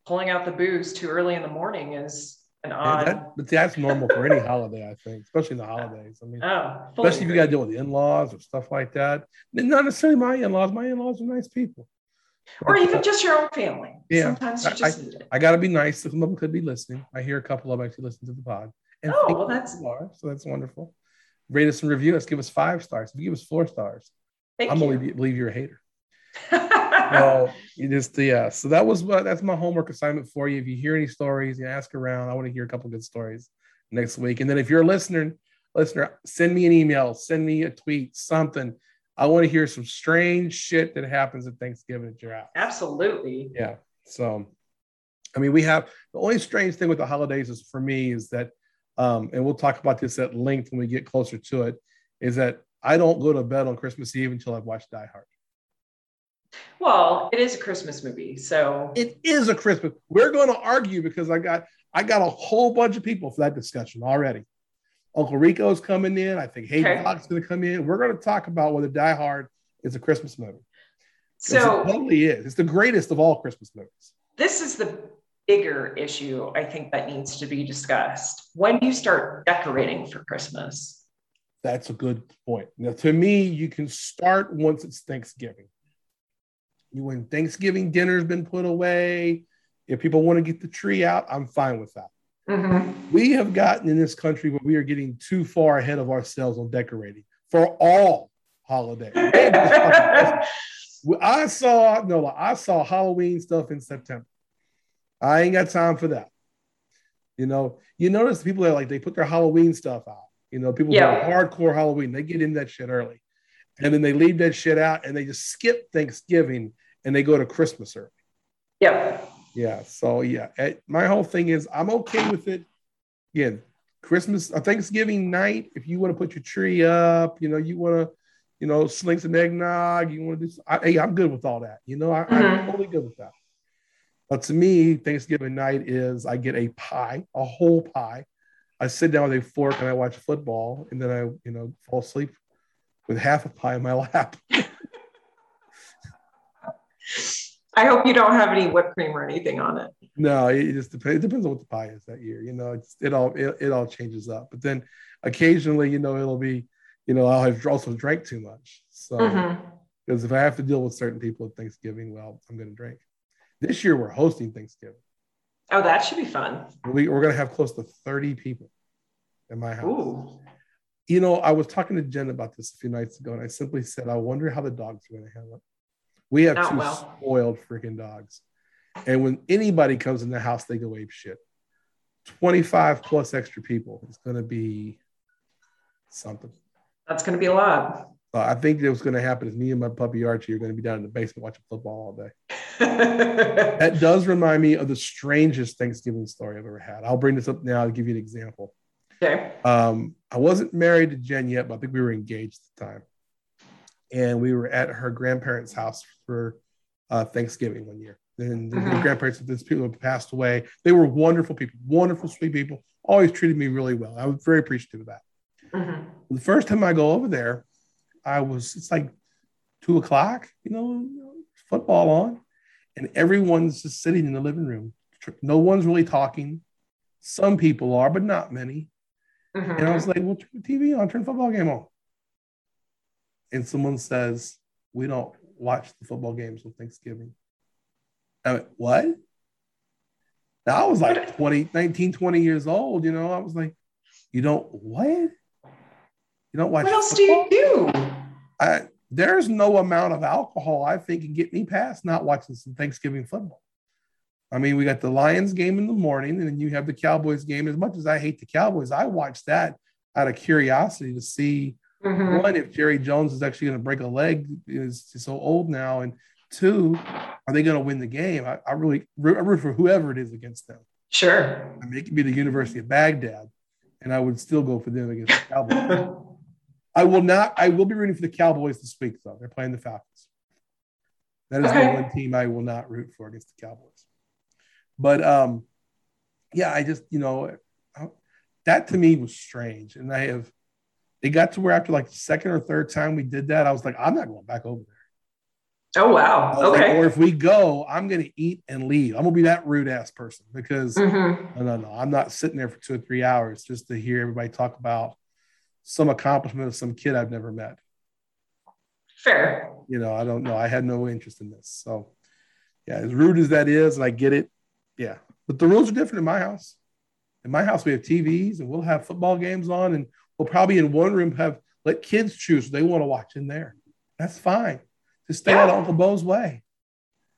pulling out the booze too early in the morning is an odd. Yeah, that, but that's normal for any holiday, I think, especially the holidays. I mean, oh, especially if you got to deal with the in-laws or stuff like that. Not necessarily my in-laws. My in-laws are nice people. Or even uh, just your own family. Yeah. Sometimes you just I, need it. I got to be nice. Some of them could be listening. I hear a couple of them actually listen to the pod. And oh, well, that's are, so that's wonderful. Rate us and review us. Give us five stars. If you give us four stars, Thank I'm you. Only believe you're a hater. Well, you just yeah. So that was what that's my homework assignment for you. If you hear any stories, you ask around. I want to hear a couple of good stories next week. And then if you're a listener, listener, send me an email, send me a tweet, something. I want to hear some strange shit that happens at Thanksgiving at your house. Absolutely. Yeah. So, I mean, we have the only strange thing with the holidays is for me is that. Um, and we'll talk about this at length when we get closer to it, is that I don't go to bed on Christmas Eve until I've watched Die Hard. Well, it is a Christmas movie, so. It is a Christmas. We're going to argue because I got I got a whole bunch of people for that discussion already. Uncle Rico's coming in. I think Hayden okay. Hawk's going to come in. We're going to talk about whether Die Hard is a Christmas movie. So. It totally is. It's the greatest of all Christmas movies. This is the bigger issue, I think, that needs to be discussed. When do you start decorating for Christmas? That's a good point. Now, to me, you can start once it's Thanksgiving. You, when Thanksgiving dinner's been put away, if people want to get the tree out, I'm fine with that. Mm-hmm. We have gotten in this country where we are getting too far ahead of ourselves on decorating for all holidays. I saw no, I saw Halloween stuff in September. I ain't got time for that. You know, you notice people that like, they put their Halloween stuff out. You know, people yeah. who are hardcore Halloween, they get into that shit early. And then they leave that shit out and they just skip Thanksgiving and they go to Christmas early. Yeah. Yeah. So, yeah. My whole thing is I'm okay with it. Again, Christmas, uh, Thanksgiving night, if you want to put your tree up, you know, you want to, you know, sling some eggnog, you want to do – hey, I'm good with all that. You know, I, mm-hmm. I'm totally good with that. But to me, Thanksgiving night is I get a pie, a whole pie. I sit down with a fork and I watch football, and then I, you know, fall asleep with half a pie in my lap. I hope you don't have any whipped cream or anything on it. No, it just depends. It depends on what the pie is that year. You know, it's, it all it, it all changes up. But then occasionally, you know, it'll be, you know, I'll have also drank too much. So because mm-hmm. if I have to deal with certain people at Thanksgiving, well, I'm going to drink. This year we're hosting Thanksgiving. Oh, that should be fun. We, we're going to have close to thirty people in my house. Ooh. You know, I was talking to Jen about this a few nights ago, and I simply said, I wonder how the dogs are going to handle it. We have Not two well. spoiled freaking dogs. And when anybody comes in the house, they go ape shit. twenty-five plus extra people. It's going to be something. That's going to be a lot. Uh, I think what's going to happen is me and my puppy Archie are going to be down in the basement watching football all day. That does remind me of the strangest Thanksgiving story I've ever had. I'll bring this up now to give you an example. Okay. Um, I wasn't married to Jen yet, but I think we were engaged at the time. And we were at her grandparents' house for uh, Thanksgiving one year. And mm-hmm. the grandparents of these people had passed away. They were wonderful people, wonderful, sweet people, always treated me really well. I was very appreciative of that. Mm-hmm. The first time I go over there, I was, it's like two o'clock, you know, football on. And everyone's just sitting in the living room. No one's really talking. Some people are, but not many. Mm-hmm. And I was like, well, turn the T V on, turn the football game on. And someone says, we don't watch the football games on Thanksgiving. I went, what? Now, I was like twenty, nineteen, twenty years old. You know, I was like, you don't what? You don't watch What else football? do you do? I, There's no amount of alcohol I think can get me past not watching some Thanksgiving football. I mean, we got the Lions game in the morning, and then you have the Cowboys game. As much as I hate the Cowboys, I watch that out of curiosity to see, mm-hmm. one, if Jerry Jones is actually going to break a leg. He's so old now. And two, are they going to win the game? I, I really I root for whoever it is against them. Sure. I mean, it could be the University of Baghdad, and I would still go for them against the Cowboys. I will not. I will be rooting for the Cowboys this week, though. They're playing the Falcons. That is okay. the one team I will not root for against the Cowboys. But, um, yeah, I just, you know, I, that to me was strange. And I have, it got to where after like the second or third time we did that, I was like, I'm not going back over there. Oh, wow. Okay. Like, or if we go, I'm going to eat and leave. I'm going to be that rude ass person because mm-hmm. no, no, no, I'm not sitting there for two or three hours just to hear everybody talk about some accomplishment of some kid I've never met. Fair. You know, I don't know. I had no interest in this. So, yeah, as rude as that is, and I get it. Yeah. But the rules are different in my house. In my house, we have T Vs, and we'll have football games on, and we'll probably in one room have let kids choose what they want to watch in there. That's fine. Just stay yeah. out of Uncle Bo's way.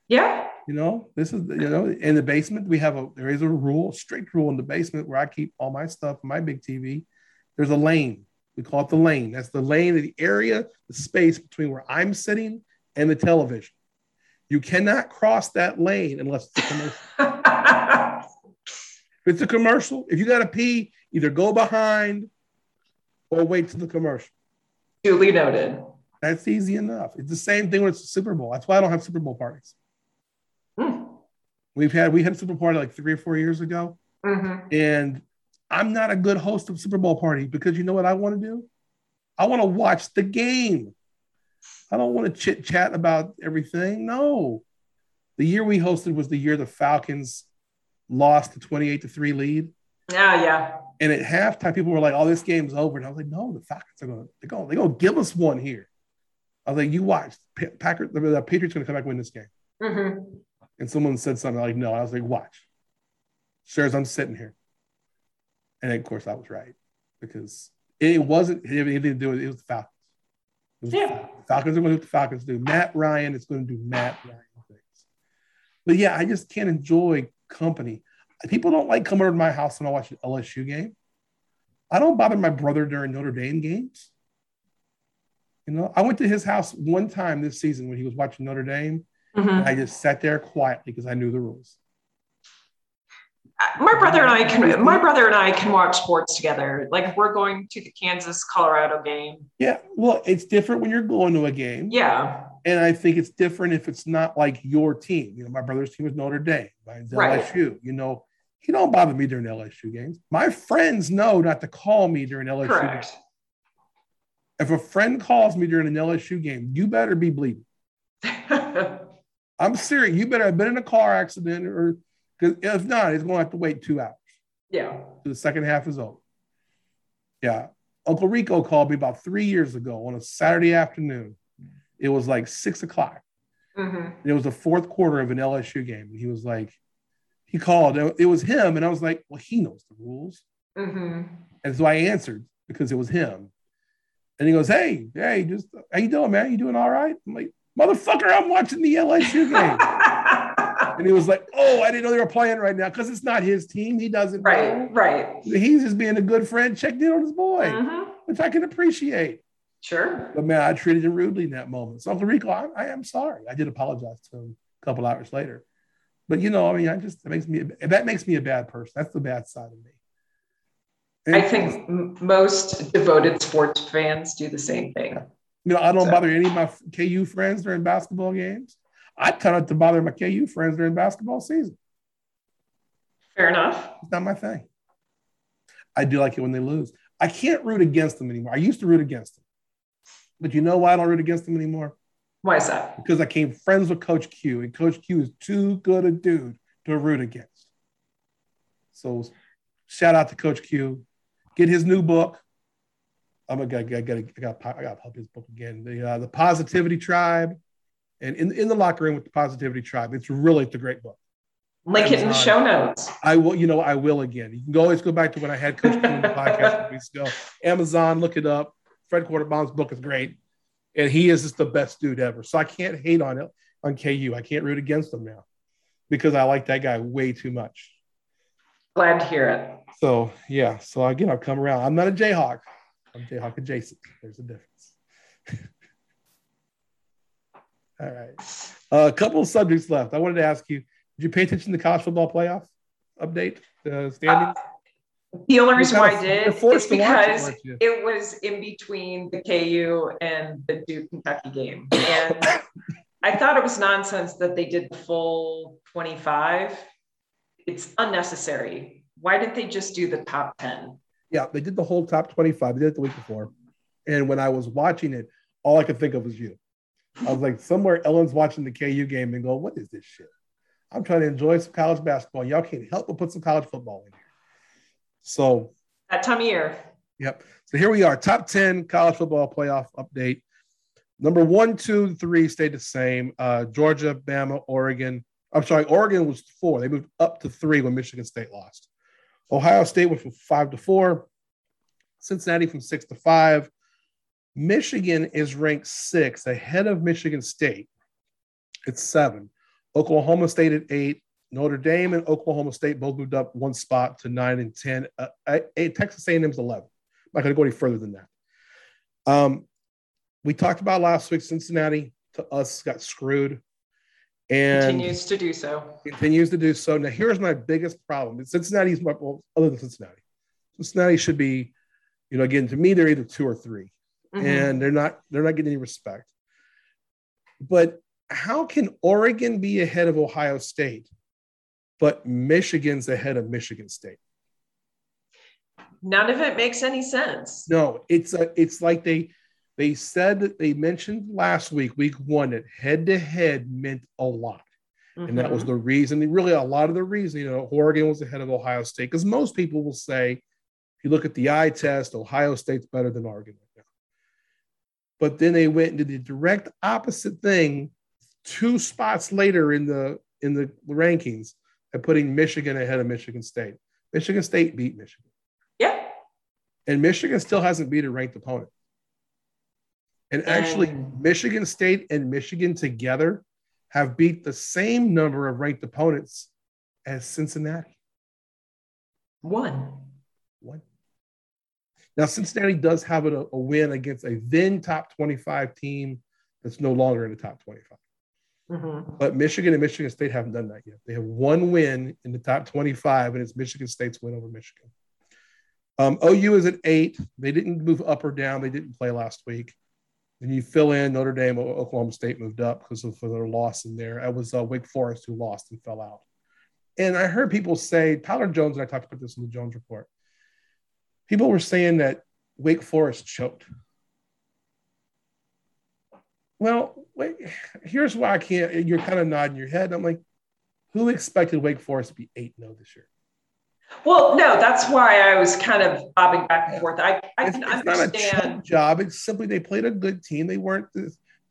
Yeah. You know, this is, you know, in the basement, we have a, there is a rule, strict rule in the basement where I keep all my stuff, my big T V. There's a lane. We call it the lane. That's the lane of the area, the space between where I'm sitting and the television. You cannot cross that lane unless it's a commercial. If it's a commercial, if you got to pee, either go behind or wait till the commercial. Duly noted. That's easy enough. It's the same thing when it's the Super Bowl. That's why I don't have Super Bowl parties. Mm. We've had, we had a Super Bowl party like three or four years ago. Mm-hmm. And I'm not a good host of Super Bowl party because you know what I want to do? I want to watch the game. I don't want to chit chat about everything. No. The year we hosted was the year the Falcons lost the twenty-eight to three lead. Yeah, yeah. And at halftime, people were like, oh, this game's over. And I was like, no, the Falcons are going to, they're going, they're going to give us one here. I was like, you watch. P- Packard, the Patriots are going to come back and win this game. Mm-hmm. And someone said something like, no. I was like, watch. Sure as I'm sitting here. And of course, I was right because it wasn't anything to do with it. It was the Falcons. It was yeah. the Falcons. The Falcons are going to do what the Falcons do. Matt Ryan is going to do Matt Ryan things. But yeah, I just can't enjoy company. people don't like coming over to my house when I watch an L S U game. I don't bother my brother during Notre Dame games. You know, I went to his house one time this season when he was watching Notre Dame. Mm-hmm. And I just sat there quietly because I knew the rules. My brother and I can. My brother and I can watch sports together. Like we're going to the Kansas Colorado game. Yeah, well, it's different when you're going to a game. Yeah, and I think it's different if it's not like your team. You know, my brother's team is Notre Dame. Mine's right. L S U. You know, he don't bother me during L S U games. My friends know not to call me during L S U. Correct. Games. If a friend calls me during an L S U game, you better be bleeding. I'm serious. You better have been in a car accident or. Because if not, it's going to have to wait two hours. Yeah. The second half is over. Yeah. Uncle Rico called me about three years ago on a Saturday afternoon. It was like six o'clock. Mm-hmm. It was the fourth quarter of an L S U game. And he was like, he called. It was him. And I was like, well, he knows the rules. Mm-hmm. And so I answered because it was him. And he goes, hey, hey, just how you doing, man? You doing all right? I'm like, motherfucker, I'm watching the L S U game. And he was like, oh, I didn't know they were playing right now because it's not his team. He doesn't right, know. Right, right. He's just being a good friend, checked in on his boy, mm-hmm. which I can appreciate. Sure. But, man, I treated him rudely in that moment. So, Uncle Rico, I, I am sorry. I did apologize to him a couple hours later. But, you know, I mean, I just, it makes me, that makes me a bad person. That's the bad side of me. And I think was, most devoted sports fans do the same thing. Yeah. You know, I don't so. bother any of my K U friends during basketball games. I tend not to bother my K U friends during basketball season. Fair enough. It's not my thing. I do like it when they lose. I can't root against them anymore. I used to root against them. But you know why I don't root against them anymore? Why is that? Because I came friends with Coach Q, and Coach Q is too good a dude to root against. So shout out to Coach Q. Get his new book. I'm gonna get, get, I got I got to pop his book again. The, uh, the Positivity Tribe. And in, in the locker room with the Positivity Tribe, it's really it's a great book. Link it in the show notes. I will, you know, I will again. You can always go back to when I had Coach Q on the podcast a week ago. Amazon, look it up. Fred Quarterbaum's book is great, and he is just the best dude ever. So I can't hate on it on K U. I can't root against him now because I like that guy way too much. Glad to hear it. So yeah, so again, I've come around. I'm not a Jayhawk. I'm Jayhawk adjacent. There's a difference. All right. Uh, a couple of subjects left. I wanted to ask you, did you pay attention to the college football playoff update? Uh, standings? Uh, the only reason why I did is because it, it was in between the K U and the Duke Kentucky game. And I thought it was nonsense that they did the full twenty-five. It's unnecessary. Why didn't they just do the top ten? Yeah, they did the whole top twenty-five. They did it the week before. And when I was watching it, all I could think of was you. I was like, somewhere Ellen's watching the K U game and going, what is this shit? I'm trying to enjoy some college basketball. Y'all can't help but put some college football in here. So that time of year. Yep. So here we are. Top ten college football playoff update. Number one, two, three stayed the same. Uh, Georgia, Bama, Oregon. I'm sorry. Oregon was four. They moved up to three when Michigan State lost. Ohio State went from five to four. Cincinnati from six to five. Michigan is ranked six, ahead of Michigan State. It's seven. Oklahoma State at eight. Notre Dame and Oklahoma State both moved up one spot to nine and ten. Uh, I, I, Texas A and M's eleven. I'm not going to go any further than that. Um, we talked about last week. Cincinnati, to us, got screwed. And continues to do so. Continues to do so. Now, here's my biggest problem. Cincinnati's my, well, other than Cincinnati. Cincinnati should be, you know, again, to me, they're either two or three. Mm-hmm. And they're not they're not getting any respect. But how can Oregon be ahead of Ohio State, but Michigan's ahead of Michigan State? None of it makes any sense. No, it's a, it's like they they said that they mentioned last week, week one, that head to head meant a lot, mm-hmm. and that was the reason. Really, a lot of the reason, you know, Oregon was ahead of Ohio State because most people will say, if you look at the eye test, Ohio State's better than Oregon. But then they went and did the direct opposite thing two spots later in the in the rankings and putting Michigan ahead of Michigan State. Michigan State beat Michigan. Yeah. And Michigan still hasn't beat a ranked opponent. And actually, and... Michigan State and Michigan together have beat the same number of ranked opponents as Cincinnati. One. One. Now, Cincinnati does have a, a win against a then top twenty-five team that's no longer in the top twenty-five. Mm-hmm. But Michigan and Michigan State haven't done that yet. They have one win in the top twenty-five, and it's Michigan State's win over Michigan. Um, O U is at eight. They didn't move up or down. They didn't play last week. And you fill in Notre Dame, Oklahoma State moved up because of their loss in there. It was uh, Wake Forest who lost and fell out. And I heard people say, Tyler Jones, and I talked about this in the Jones Report, people were saying that Wake Forest choked. Well, wait, here's why I can't, and you're kind of nodding your head. And I'm like, who expected Wake Forest to be eight and oh this year? Well, no, that's why I was kind of bobbing back and forth. I, I it's, can it's understand. It's not a tough job. It's simply they played a good team. They weren't.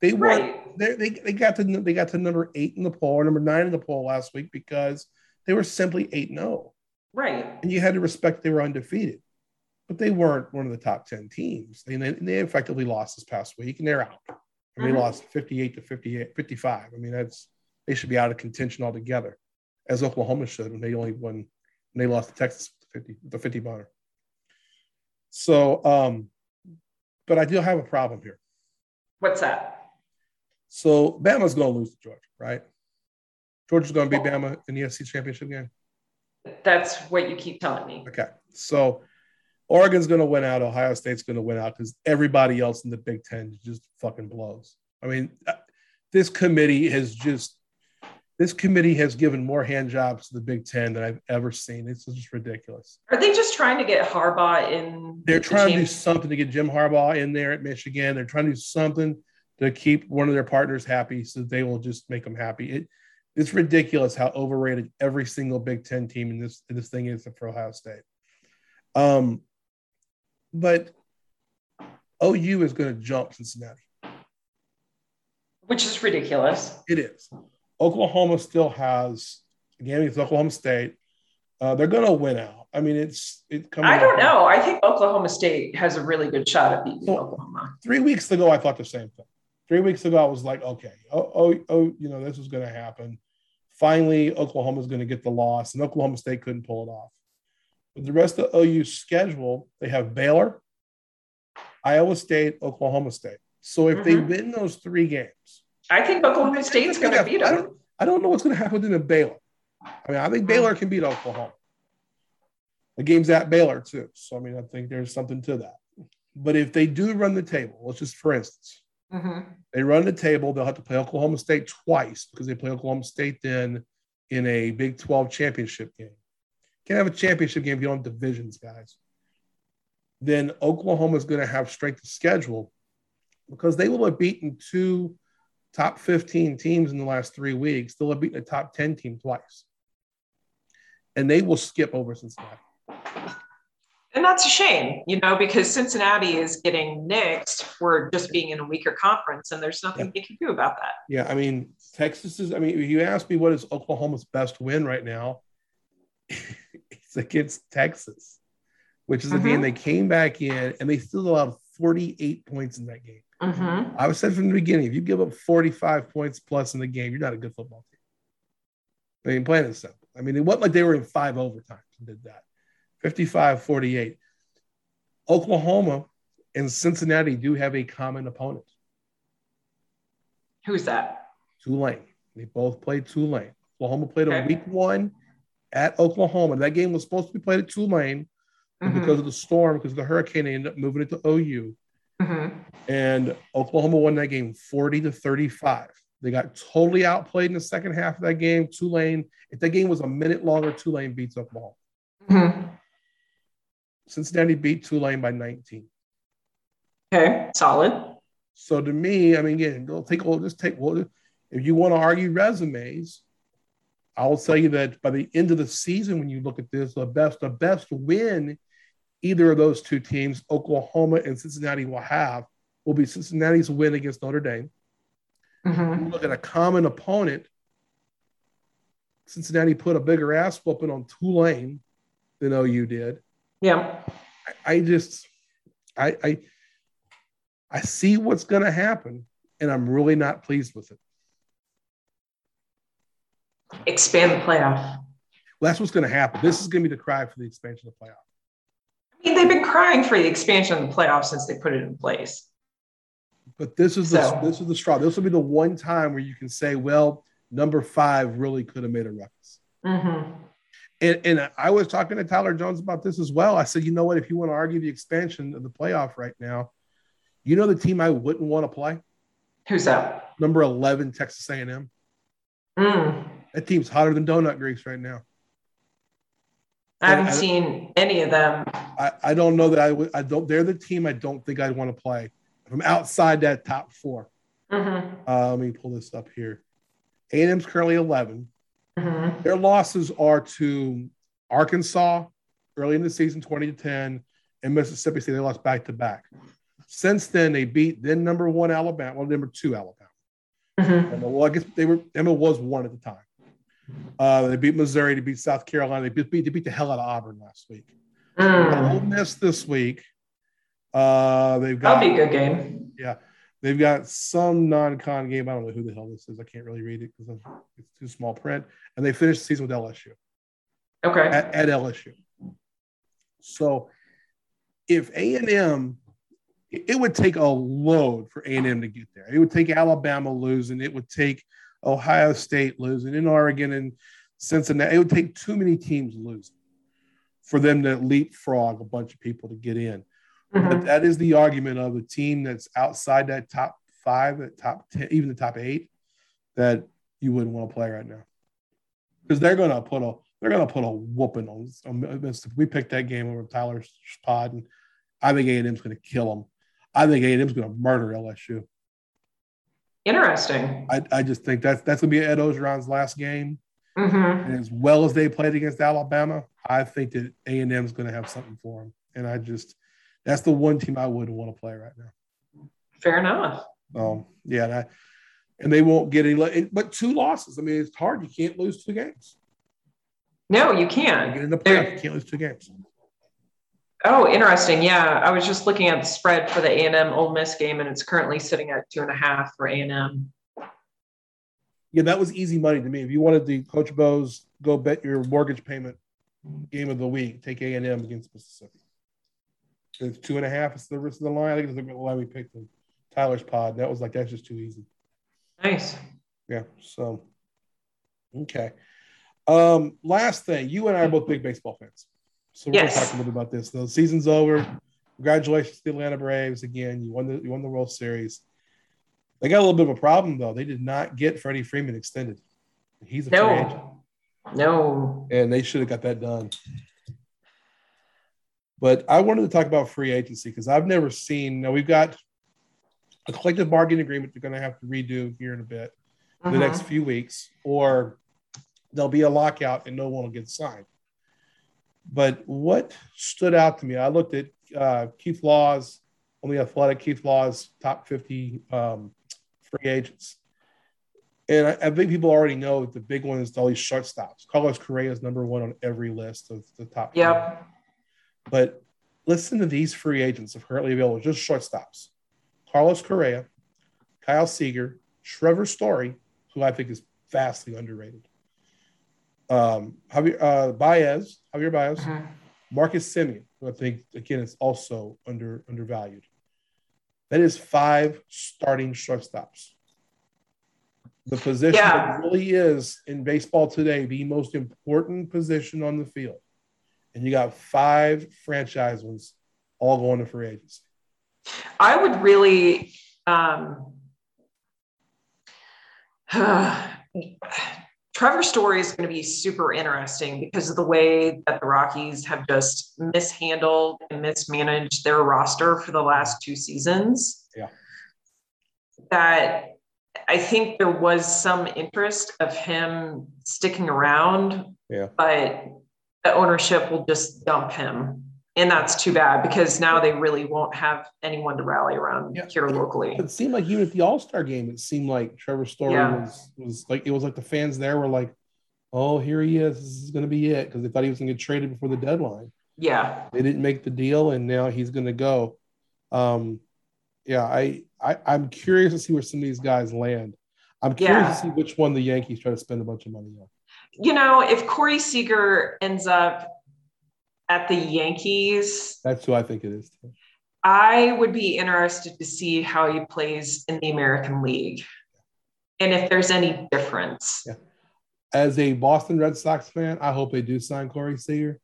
They weren't. Right. They they got to they got to number eight in the poll or number nine in the poll last week because they were simply eight and zero. Right. And you had to respect they were undefeated, but they weren't one of the top ten teams. I mean, they they effectively lost this past week and they're out. I mean, mm-hmm. They lost fifty-eight to fifty-eight, fifty-five. I mean, that's they should be out of contention altogether, as Oklahoma should when they only won. And they lost to Texas with the fifty, the fifty-bomber. So, um, but I do have a problem here. What's that? So, Bama's going to lose to Georgia, right? Georgia's going to beat Bama in the S E C championship game? That's what you keep telling me. Okay. So, Oregon's going to win out. Ohio State's going to win out because everybody else in the Big Ten just fucking blows. I mean, this committee has just This committee has given more hand jobs to the Big Ten than I've ever seen. It's just ridiculous. Are they just trying to get Harbaugh in? They're trying to do something to get Jim Harbaugh in there at Michigan. They're trying to do something to keep one of their partners happy so they will just make them happy. It, it's ridiculous how overrated every single Big Ten team in this, in this thing is for Ohio State. Um, but O U is going to jump Cincinnati. Which is ridiculous. It is. Oklahoma still has a game against Oklahoma State. Uh, they're going to win out. I mean, it's it coming. I don't know. I think Oklahoma State has a really good shot at beating so, Oklahoma. Three weeks ago, I thought the same thing. Three weeks ago, I was like, okay, oh, oh, oh you know, this was going to happen. Finally, Oklahoma's going to get the loss, and Oklahoma State couldn't pull it off. But the rest of O U's schedule, they have Baylor, Iowa State, Oklahoma State. So if mm-hmm. they win those three games, I think Oklahoma State's going to beat them. I don't, I don't know what's going to happen to Baylor. I mean, I think Baylor can beat Oklahoma. The game's at Baylor, too. So, I mean, I think there's something to that. But if they do run the table, let's just for instance, mm-hmm. they run the table, they'll have to play Oklahoma State twice because they play Oklahoma State then in a Big twelve championship game. Can't have a championship game if you don't have divisions, guys. Then Oklahoma's going to have strength of schedule because they will have beaten two top fifteen teams in the last three weeks, they'll have beaten a top ten team twice. And they will skip over Cincinnati. And that's a shame, you know, because Cincinnati is getting nixed for just being in a weaker conference, and there's nothing yeah. they can do about that. Yeah, I mean, Texas is – I mean, if you ask me what is Oklahoma's best win right now, it's against Texas, which is mm-hmm. a game they came back in, and they still allowed forty-eight points in that game. Mm-hmm. I said from the beginning, if you give up forty-five points plus in the game, you're not a good football team. They ain't playing it simple. I mean, it wasn't like they were in five overtimes and did that. fifty-five forty-eight. Oklahoma and Cincinnati do have a common opponent. Who's that? Tulane. They both played Tulane. Oklahoma played okay. a week one at Oklahoma. That game was supposed to be played at Tulane mm-hmm. because of the storm, because of the hurricane, they ended up moving it to O U. Mm-hmm. And Oklahoma won that game forty to thirty-five. They got totally outplayed in the second half of that game. Tulane, if that game was a minute longer, Tulane beats Oklahoma. Mm-hmm. Cincinnati beat Tulane by nineteen. Okay, solid. So to me, I mean, again, don't take well, just take well, if you want to argue resumes, I will tell you that by the end of the season, when you look at this, the best, the best win. Either of those two teams, Oklahoma and Cincinnati, will have will be Cincinnati's win against Notre Dame. Mm-hmm. You look at a common opponent. Cincinnati put a bigger ass whooping on Tulane than O U did. Yeah, I, I just I, I I see what's going to happen, and I'm really not pleased with it. Expand the playoff. Well, that's what's going to happen. This is going to be the cry for the expansion of the playoff. I mean, they've been crying for the expansion of the playoff since they put it in place. But this is the, so. this is the straw. This will be the one time where you can say, well, number five really could have made a ruckus. Mm-hmm. And, and I was talking to Tyler Jones about this as well. I said, you know what, if you want to argue the expansion of the playoff right now, you know the team I wouldn't want to play? Who's that? Number eleven, Texas A and M. Mm. That team's hotter than donut grease right now. I haven't I, seen any of them. I, I don't know that I would. I don't. They're the team I don't think I'd want to play from outside that top four. Mm-hmm. Uh, let me pull this up here. A and M's currently eleven. Mm-hmm. Their losses are to Arkansas early in the season, twenty to ten, and Mississippi State. They lost back to back. Since then, they beat then number one Alabama, well, number two Alabama. Mm-hmm. And, well, I guess they were. Emma was one at the time. Uh, they beat Missouri. They beat South Carolina. They beat, they beat the hell out of Auburn last week. Mm. Ole Miss this week. Uh, they've got. That'll be a good game. Yeah, they've got some non-con game. I don't know who the hell this is. I can't really read it because it's too small print. And they finished the season with L S U. Okay. At, at L S U. So, if A and M, it would take a load for A and M to get there. It would take Alabama losing. It would take Ohio State losing, in Oregon and Cincinnati. It would take too many teams losing for them to leapfrog a bunch of people to get in. Mm-hmm. But that is the argument of a team that's outside that top five, that top ten, even the top eight, that you wouldn't want to play right now because they're going to put a they're going to put a whooping on. on we picked that game over Tyler's pod, and I think A and M's going to kill them. I think A and M's going to murder L S U. Interesting. I, I just think that's that's going to be Ed Ogeron's last game. Mm-hmm. And as well as they played against Alabama, I think that A and M is going to have something for them. And I just – that's the one team I wouldn't want to play right now. Fair enough. Um, yeah, and, I, and they won't get any – but two losses. I mean, it's hard. You can't lose two games. No, you can't. You get in the playoff, you can't lose two games. Oh, interesting. Yeah, I was just looking at the spread for the A and M Ole Miss game, and it's currently sitting at two and a half for A and M. Yeah, that was easy money to me. If you wanted the Coach Bo's go bet your mortgage payment game of the week, take A and M against Mississippi. It's two and a half. It's the rest of the line. I think it's the line we picked in Tyler's pod. That was like, that's just too easy. Nice. Yeah, so, okay. Um, last thing, you and I are both big baseball fans. So we're yes. going to talk a little bit about this. The season's over. Congratulations to the Atlanta Braves again. You won the you won the World Series. They got a little bit of a problem though. They did not get Freddie Freeman extended. He's a no. free agent. No. And they should have got that done. But I wanted to talk about free agency because I've never seen. Now we've got a collective bargaining agreement they're going to have to redo here in a bit, uh-huh. the next few weeks, or there'll be a lockout and no one will get signed. But what stood out to me, I looked at uh, Keith Law's, on The Athletic, Keith Law's top fifty um, free agents. And I, I think people already know that the big one is all these shortstops. Carlos Correa is number one on every list of the top. Yep. Three. But listen to these free agents that are currently available, just shortstops. Carlos Correa, Kyle Seager, Trevor Story, who I think is vastly underrated. Um, Javier, uh, Baez, Javier Baez, mm-hmm. Marcus Semien, who I think, again, is also under undervalued. That is five starting shortstops. The position yeah. that really is, in baseball today, the most important position on the field. And you got five franchise ones all going to free agency. I would really um, – Trevor Story is going to be super interesting because of the way that the Rockies have just mishandled and mismanaged their roster for the last two seasons. Yeah. That I think there was some interest of him sticking around, yeah. but the ownership will just dump him. And that's too bad because now they really won't have anyone to rally around yeah. here locally. It seemed like even at the All-Star game, it seemed like Trevor Story yeah. was, was like, it was like the fans there were like, oh, here he is. This is going to be it. Because they thought he was going to get traded before the deadline. Yeah. They didn't make the deal. And now he's going to go. Um, yeah. I, I, I'm curious to see where some of these guys land. I'm curious yeah. to see which one the Yankees try to spend a bunch of money on. you know, if Corey Seager ends up at the Yankees, that's who I think it is too. I would be interested to see how he plays in the American League and if there's any difference. Yeah. As a Boston Red Sox fan, I hope they do sign Corey Seager.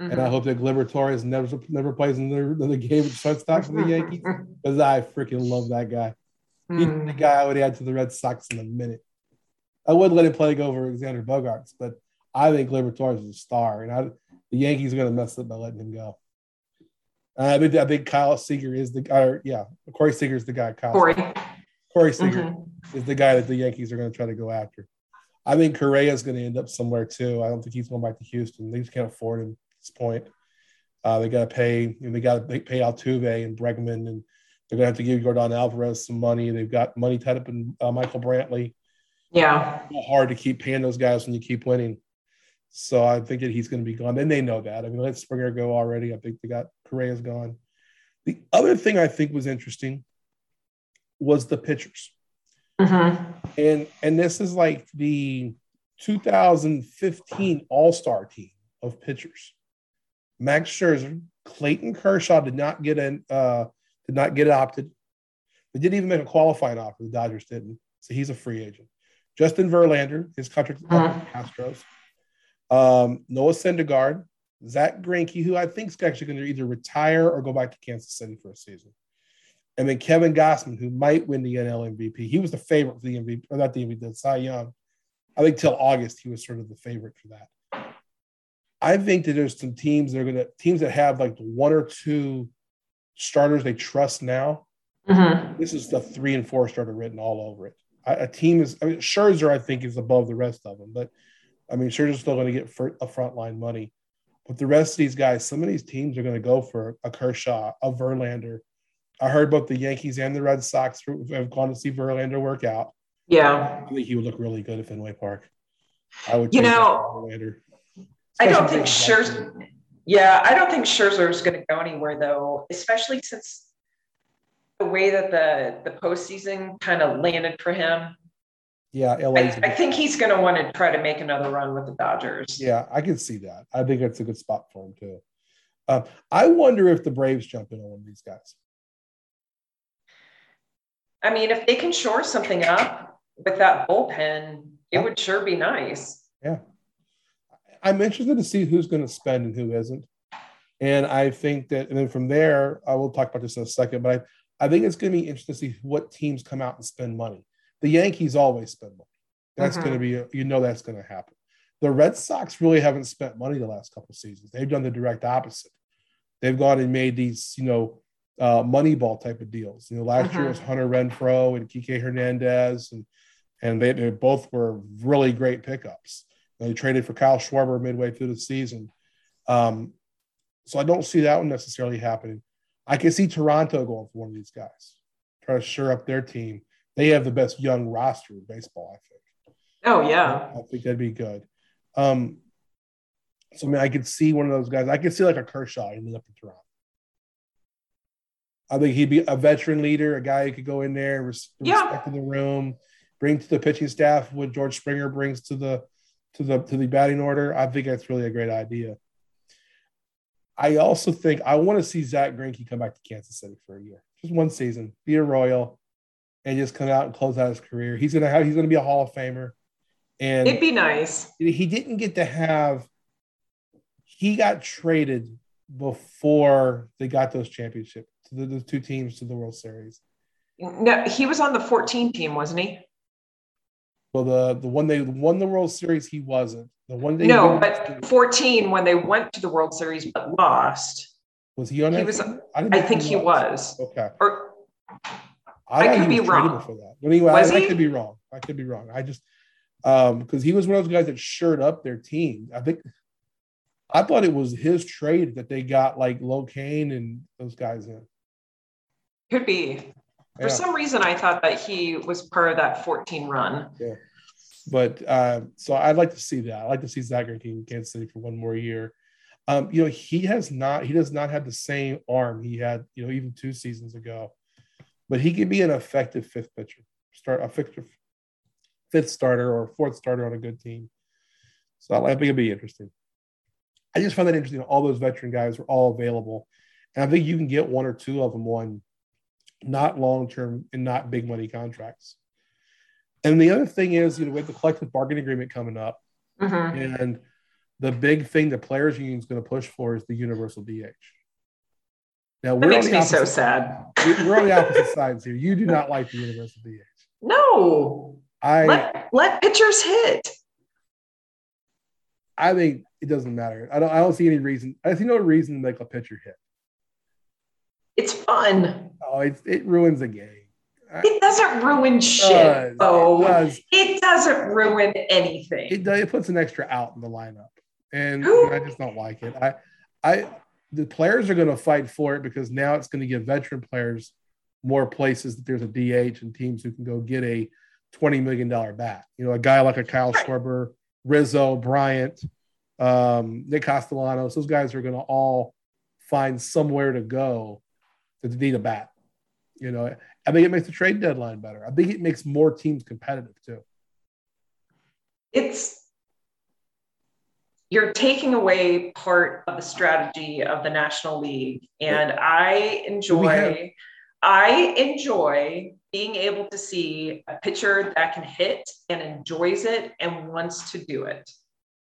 Mm-hmm. And I hope that Gleyber Torres never never plays another, another game with shortstop for the Yankees, because I freaking love that guy. Mm. He's the guy I would add to the Red Sox in a minute. I wouldn't let him play over Xander Bogaerts, but I think Gleyber Torres is a star, and I, the Yankees are going to mess up by letting him go. Uh, I think I think Kyle Seager is the guy. Yeah, Corey Seager is the guy. Kyle Corey. Seager. Corey Seager mm-hmm. is the guy that the Yankees are going to try to go after. I think Correa is going to end up somewhere too. I don't think he's going back to Houston. They just can't afford him at this point. Uh, they got to pay. You know, they got to pay Altuve and Bregman, and they're going to have to give Yordan Alvarez some money. They've got money tied up in uh, Michael Brantley. Yeah, it's hard to keep paying those guys when you keep winning. So I think that he's going to be gone. And they know that. I mean, let Springer go already. I think they got Correa's gone. The other thing I think was interesting was the pitchers. Mm-hmm. And and this is like the two thousand fifteen All-Star team of pitchers. Max Scherzer, Clayton Kershaw did not get an uh, did not get opted. They didn't even make a qualifying offer. The Dodgers didn't, so he's a free agent. Justin Verlander, his contract mm-hmm. up with the Astros. Um, Noah Syndergaard, Zach Greinke, who I think is actually going to either retire or go back to Kansas City for a season. And then Kevin Gausman, who might win the N L M V P. He was the favorite for the M V P, or not the M V P, the Cy Young. I think till August, he was sort of the favorite for that. I think that there's some teams that are going to, teams that have like one or two starters they trust now. Mm-hmm. This is the three and four starter written all over it. I, a team is, I mean, Scherzer, I think, is above the rest of them, but I mean, Scherzer's still going to get for a frontline money. But the rest of these guys, some of these teams are going to go for a Kershaw, a Verlander. I heard both the Yankees and the Red Sox have gone to see Verlander work out. Yeah. I think he would look really good at Fenway Park. I would, you know, Verlander. I don't think Scherzer, like yeah, I don't think Scherzer is going to go anywhere, though, especially since the way that the, the postseason kind of landed for him. Yeah, L A's I, I think he's going to want to try to make another run with the Dodgers. Yeah, I can see that. I think that's a good spot for him, too. Uh, I wonder if the Braves jump in on one of these guys. I mean, if they can shore something up with that bullpen, it would sure be nice. Yeah. I'm interested to see who's going to spend and who isn't. And I think that – and then from there, I will talk about this in a second, but I, I think it's going to be interesting to see what teams come out and spend money. The Yankees always spend money. That's mm-hmm. going to be, a, you know, that's going to happen. The Red Sox really haven't spent money the last couple of seasons. They've done the direct opposite. They've gone and made these, you know, uh, Moneyball type of deals. You know, last mm-hmm. year it was Hunter Renfroe and Kike Hernandez, and and they, they both were really great pickups. And they traded for Kyle Schwarber midway through the season. Um, so I don't see that one necessarily happening. I can see Toronto going for one of these guys, trying to shore up their team. They have the best young roster in baseball, I think. Oh, yeah. I think that'd be good. Um, so, I mean, I could see one of those guys. I could see like a Kershaw ending up in Toronto. I think he'd be a veteran leader, a guy who could go in there, res- yeah. respect in the room, bring to the pitching staff what George Springer brings to the to the, to the batting order. I think that's really a great idea. I also think I want to see Zach Greinke come back to Kansas City for a year. Just one season. Be a Royal. And just come out and close out his career. He's gonna have. He's gonna be a Hall of Famer. And it'd be nice. He didn't get to have. He got traded before they got those championships to the, the two teams to the World Series. No, he was on the fourteen team, wasn't he? Well, the the one they won the World Series, he wasn't. The one they no, but fourteen when they went to the World Series but lost. Was he on? He that was. Team? I, I think he was. was. Okay. Or, I, I could be wrong. For that. But anyway, I, I could be wrong. I could be wrong. I just um, – because he was one of those guys that shored up their team. I think – I thought it was his trade that they got, like, Locaine and those guys in. Could be. Yeah. For some reason, I thought that he was part of that fourteen-run. Yeah. But uh, so I'd like to see that. I'd like to see Zach Greinke in Kansas City for one more year. Um, you know, he has not – he does not have the same arm he had, you know, even two seasons ago. But he could be an effective fifth pitcher, start a fifth starter or fourth starter on a good team. So I think it'll be interesting. I just find that interesting. All those veteran guys are all available. And I think you can get one or two of them on not long-term and not big money contracts. And the other thing is, you know, we have the collective bargaining agreement coming up. Mm-hmm. And the big thing the players union is going to push for is the universal D H. Now, we're that makes me so sad. We're on the opposite sides here. You do not like the universal D H. No. I let, let pitchers hit. I think it doesn't matter. I don't. I don't see any reason. I see no reason to make a pitcher hit. It's fun. Oh, it it ruins the game. It doesn't ruin shit. Oh, it, it doesn't ruin anything. It does, it puts an extra out in the lineup, and I just don't like it. I, I, the players are going to fight for it because now it's going to give veteran players more places that there's a D H and teams who can go get a twenty million dollars bat. You know, a guy like a Kyle right. Schwarber, Rizzo, Bryant, um, Nick Castellanos. Those guys are going to all find somewhere to go that need a bat. You know, I think it makes the trade deadline better. I think it makes more teams competitive too. It's you're taking away part of the strategy of the National League, and yeah. I enjoy, I enjoy being able to see a pitcher that can hit and enjoys it and wants to do it.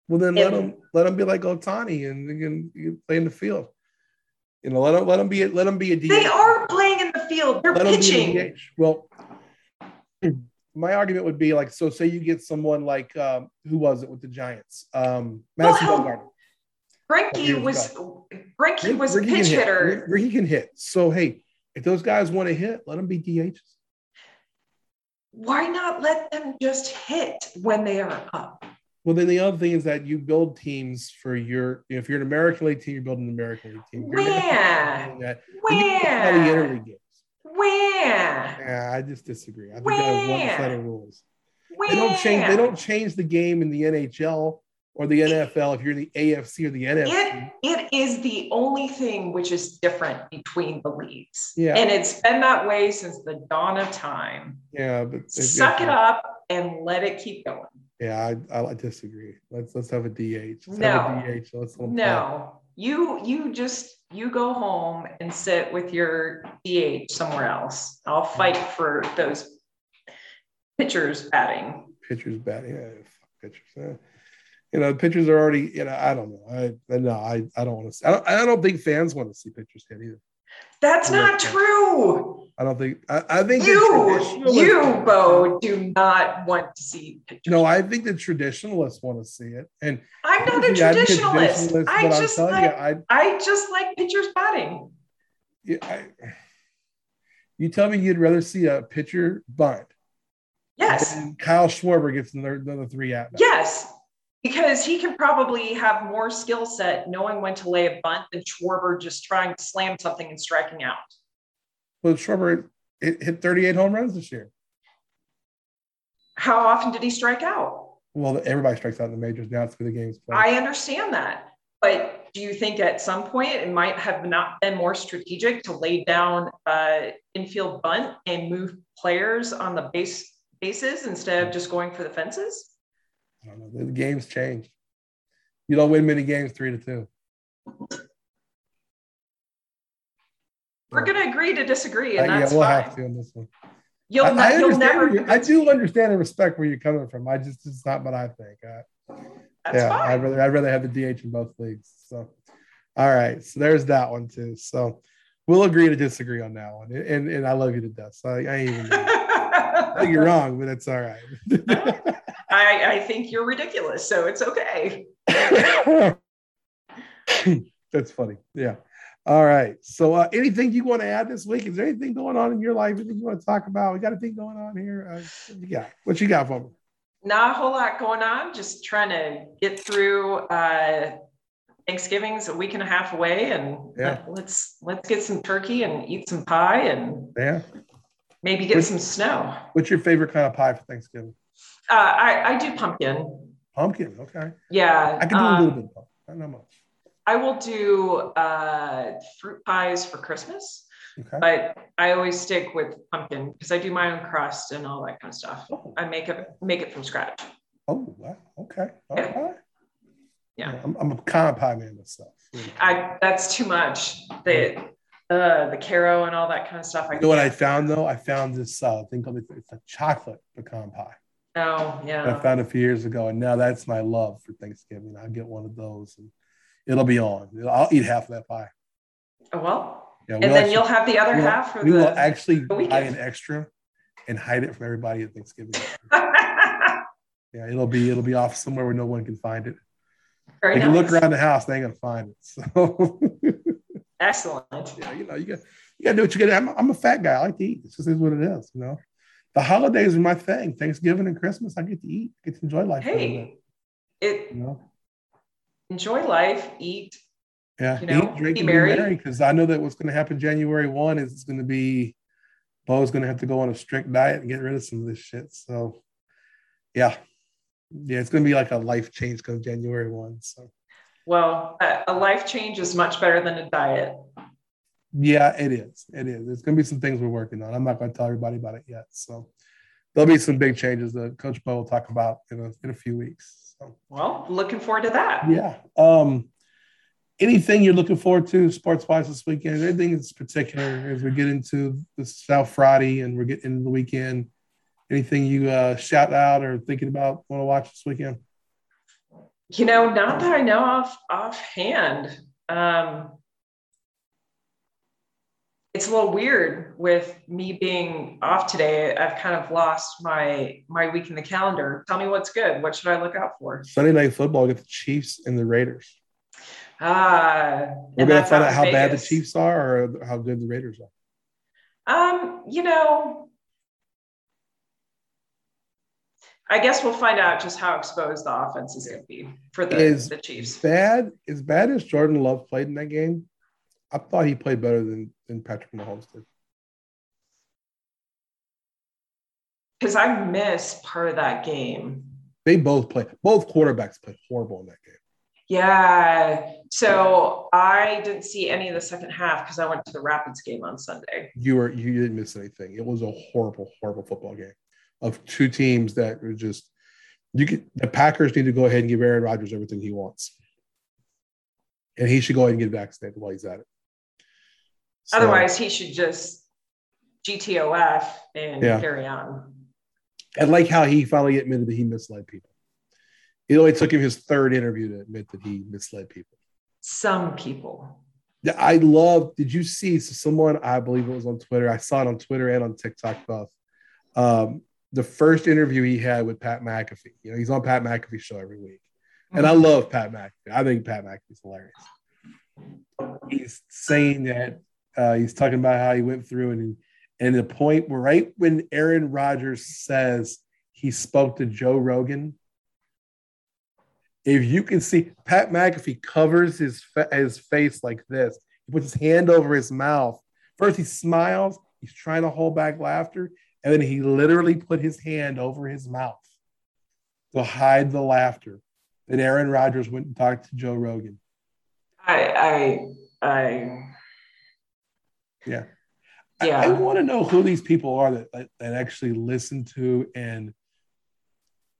Well, then and, let them let them be like Ohtani and you can, you can play in the field. You know, let them let them be let them be a D H. They are playing in the field. They're let pitching. Well, my argument would be like, so say you get someone like um, who was it with the Giants? Um, Madison well, Bumgarner. Greinke like was Greinke was Greinke a pitch hitter. Greinke can hit. So hey, if those guys want to hit, let them be D Hs. Why not let them just hit when they are up? Well, then the other thing is that you build teams for your. You know, if you're an American League team, you're building an American League team. Where? Where? Where? Yeah, I just disagree. I think Where? That is one set of rules. Where? They don't change. They don't change the game in the N H L or the N F L. If you're in the A F C or the N F C, it, it is the only thing which is different between the leagues. Yeah, and it's been that way since the dawn of time. Yeah, but suck it up and let it keep going. Yeah, I, I disagree. Let's let's have a D H. Let's no, have a D H. Let's no, you you just you go home and sit with your D H somewhere else. I'll fight for those pitchers batting. Pitchers batting. Yeah, pitchers. You know, pitchers are already. You know, I don't know. I no, I, I don't want to. I don't. I don't think fans want to see pitchers hit either. That's not true. I don't think. I, I think you, you, Bo, do not want to see pitchers. No, I think the traditionalists want to see it, and I'm not a traditionalist. traditionalist I just like. You, I, I just like pitchers batting. Yeah, I, you tell me you'd rather see a pitcher bunt. Yes. And Kyle Schwarber gets another, another three at bats. Yes. Because he can probably have more skill set knowing when to lay a bunt than Schwarber just trying to slam something and striking out. Well, Schwarber it hit thirty-eight home runs this year. How often did he strike out? Well, everybody strikes out in the majors now through the games played. I understand that. But do you think at some point it might have not been more strategic to lay down an infield bunt and move players on the base bases instead of just going for the fences? I don't know. The game's changed. You don't win many games three to two. We're going to agree to disagree, and I, that's yeah, we'll fine. Have to on this one. You'll, I, not, I you'll never. You, I do understand and respect where you're coming from. I just it's not what I think. I, that's yeah, fine. I'd rather I'd rather have the D H in both leagues. So, all right. So there's that one too. So we'll agree to disagree on that one. And and, and I love you to death. So I, I ain't even. I think you're wrong, but it's all right. I, I think you're ridiculous, so it's okay. That's funny. Yeah. All right. So uh, anything you want to add this week? Is there anything going on in your life? Anything you want to talk about? We got a thing going on here. Uh, what you got? What you got for me? Not a whole lot going on. Just trying to get through uh, Thanksgiving's a week and a half away, and yeah. let's let's get some turkey and eat some pie and yeah. maybe get what's, some snow. What's your favorite kind of pie for Thanksgiving? Uh, I, I do pumpkin. Pumpkin, okay. Yeah. I can do um, a little bit of pumpkin, not that much. I will do uh, fruit pies for Christmas, okay. But I always stick with pumpkin because I do my own crust and all that kind of stuff. Oh. I make it, make it from scratch. Oh, wow. Okay. All yeah. right. Yeah. I'm, I'm a compound man with stuff. I, that's too much. The, uh, the Caro and all that kind of stuff. I you know what I found though? I found this uh, thing called, it's a chocolate pecan pie. Oh yeah. I found a few years ago, and now that's my love for Thanksgiving. I'll get one of those and it'll be on. I'll eat half of that pie. Oh, well, yeah, we'll and then actually, you'll have the other we'll, half. For we the, will actually the buy an extra and hide it from everybody at Thanksgiving. Yeah, it'll be it'll be off somewhere where no one can find it. Very nice. You look around the house, they ain't gonna find it. So excellent. Yeah, you know, you got you got to do what you got to. I'm, I'm a fat guy. I like to eat. This just is what it is. You know, the holidays are my thing. Thanksgiving and Christmas, I get to eat, I get to enjoy life. Hey, it you know? enjoy life, eat. Yeah, you know, eat, drink, be and married. Be married, because I know that what's going to happen January first is it's going to be Bo's going to have to go on a strict diet and get rid of some of this shit. So, yeah. Yeah, it's going to be like a life change come January first. So, well, a life change is much better than a diet. Yeah, it is. It is. There's going to be some things we're working on. I'm not going to tell everybody about it yet. So there'll be some big changes that Coach Bo will talk about in a, in a few weeks. So, well, looking forward to that. Yeah. Um, anything you're looking forward to sports-wise this weekend? Anything that's particular as we get into the South Friday and we're getting into the weekend? Anything you uh, shout out or thinking about, want to watch this weekend? You know, not that I know off offhand. Um, it's a little weird with me being off today. I've kind of lost my my week in the calendar. Tell me what's good. What should I look out for? Sunday night football against the Chiefs and the Raiders. Ah, we're gonna find out how bad the Chiefs are or how good the Raiders are. Um, you know. I guess we'll find out just how exposed the offense is going to be for the, as the Chiefs. Bad, as bad as Jordan Love played in that game, I thought he played better than, than Patrick Mahomes did. Because I missed part of that game. They both played. Both quarterbacks played horrible in that game. Yeah. So I didn't see any of the second half because I went to the Rapids game on Sunday. You were you didn't miss anything. It was a horrible, horrible football game. Of two teams that are just, you could, the Packers need to go ahead and give Aaron Rodgers everything he wants. And he should go ahead and get vaccinated while he's at it. So, otherwise, he should just G T O F and yeah. carry on. I like how he finally admitted that he misled people. It only took him his third interview to admit that he misled people. Some people. Yeah, I love, did you see so someone, I believe it was on Twitter. I saw it on Twitter and on TikTok both. Um, the first interview he had with Pat McAfee, you know, he's on Pat McAfee's show every week. And I love Pat McAfee. I think Pat McAfee's hilarious. He's saying that uh, he's talking about how he went through and, and the point where right when Aaron Rodgers says he spoke to Joe Rogan, if you can see Pat McAfee covers his, fa- his face like this, he puts his hand over his mouth. First, he smiles. He's trying to hold back laughter. And then he literally put his hand over his mouth to hide the laughter that Aaron Rodgers went and talked to Joe Rogan. I, I, I. Yeah. yeah. I, I want to know who these people are that, that, that actually listen to and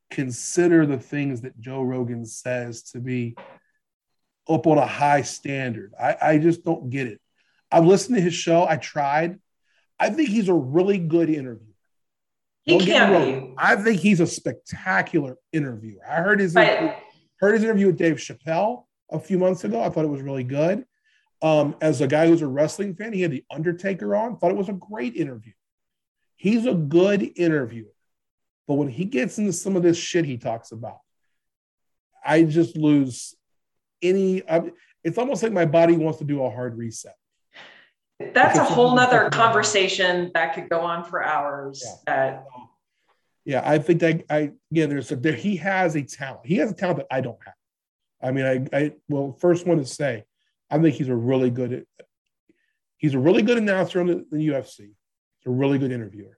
consider the things that Joe Rogan says to be up on a high standard. I, I just don't get it. I've listened to his show. I tried. I think he's a really good interviewer. He don't can be. I think he's a spectacular interviewer. I heard his but, interview, heard his interview with Dave Chappelle a few months ago. I thought it was really good. Um, as a guy who's a wrestling fan, he had The Undertaker on. Thought it was a great interview. He's a good interviewer. But when he gets into some of this shit he talks about, I just lose any... I, it's almost like my body wants to do a hard reset. That's a whole nother conversation that could go on for hours. Yeah, uh, yeah I think that I, yeah, there's a, there, he has a talent. He has a talent that I don't have. I mean, I, I, well, first one to say, I think he's a really good, he's a really good announcer on the, the U F C. He's a really good interviewer.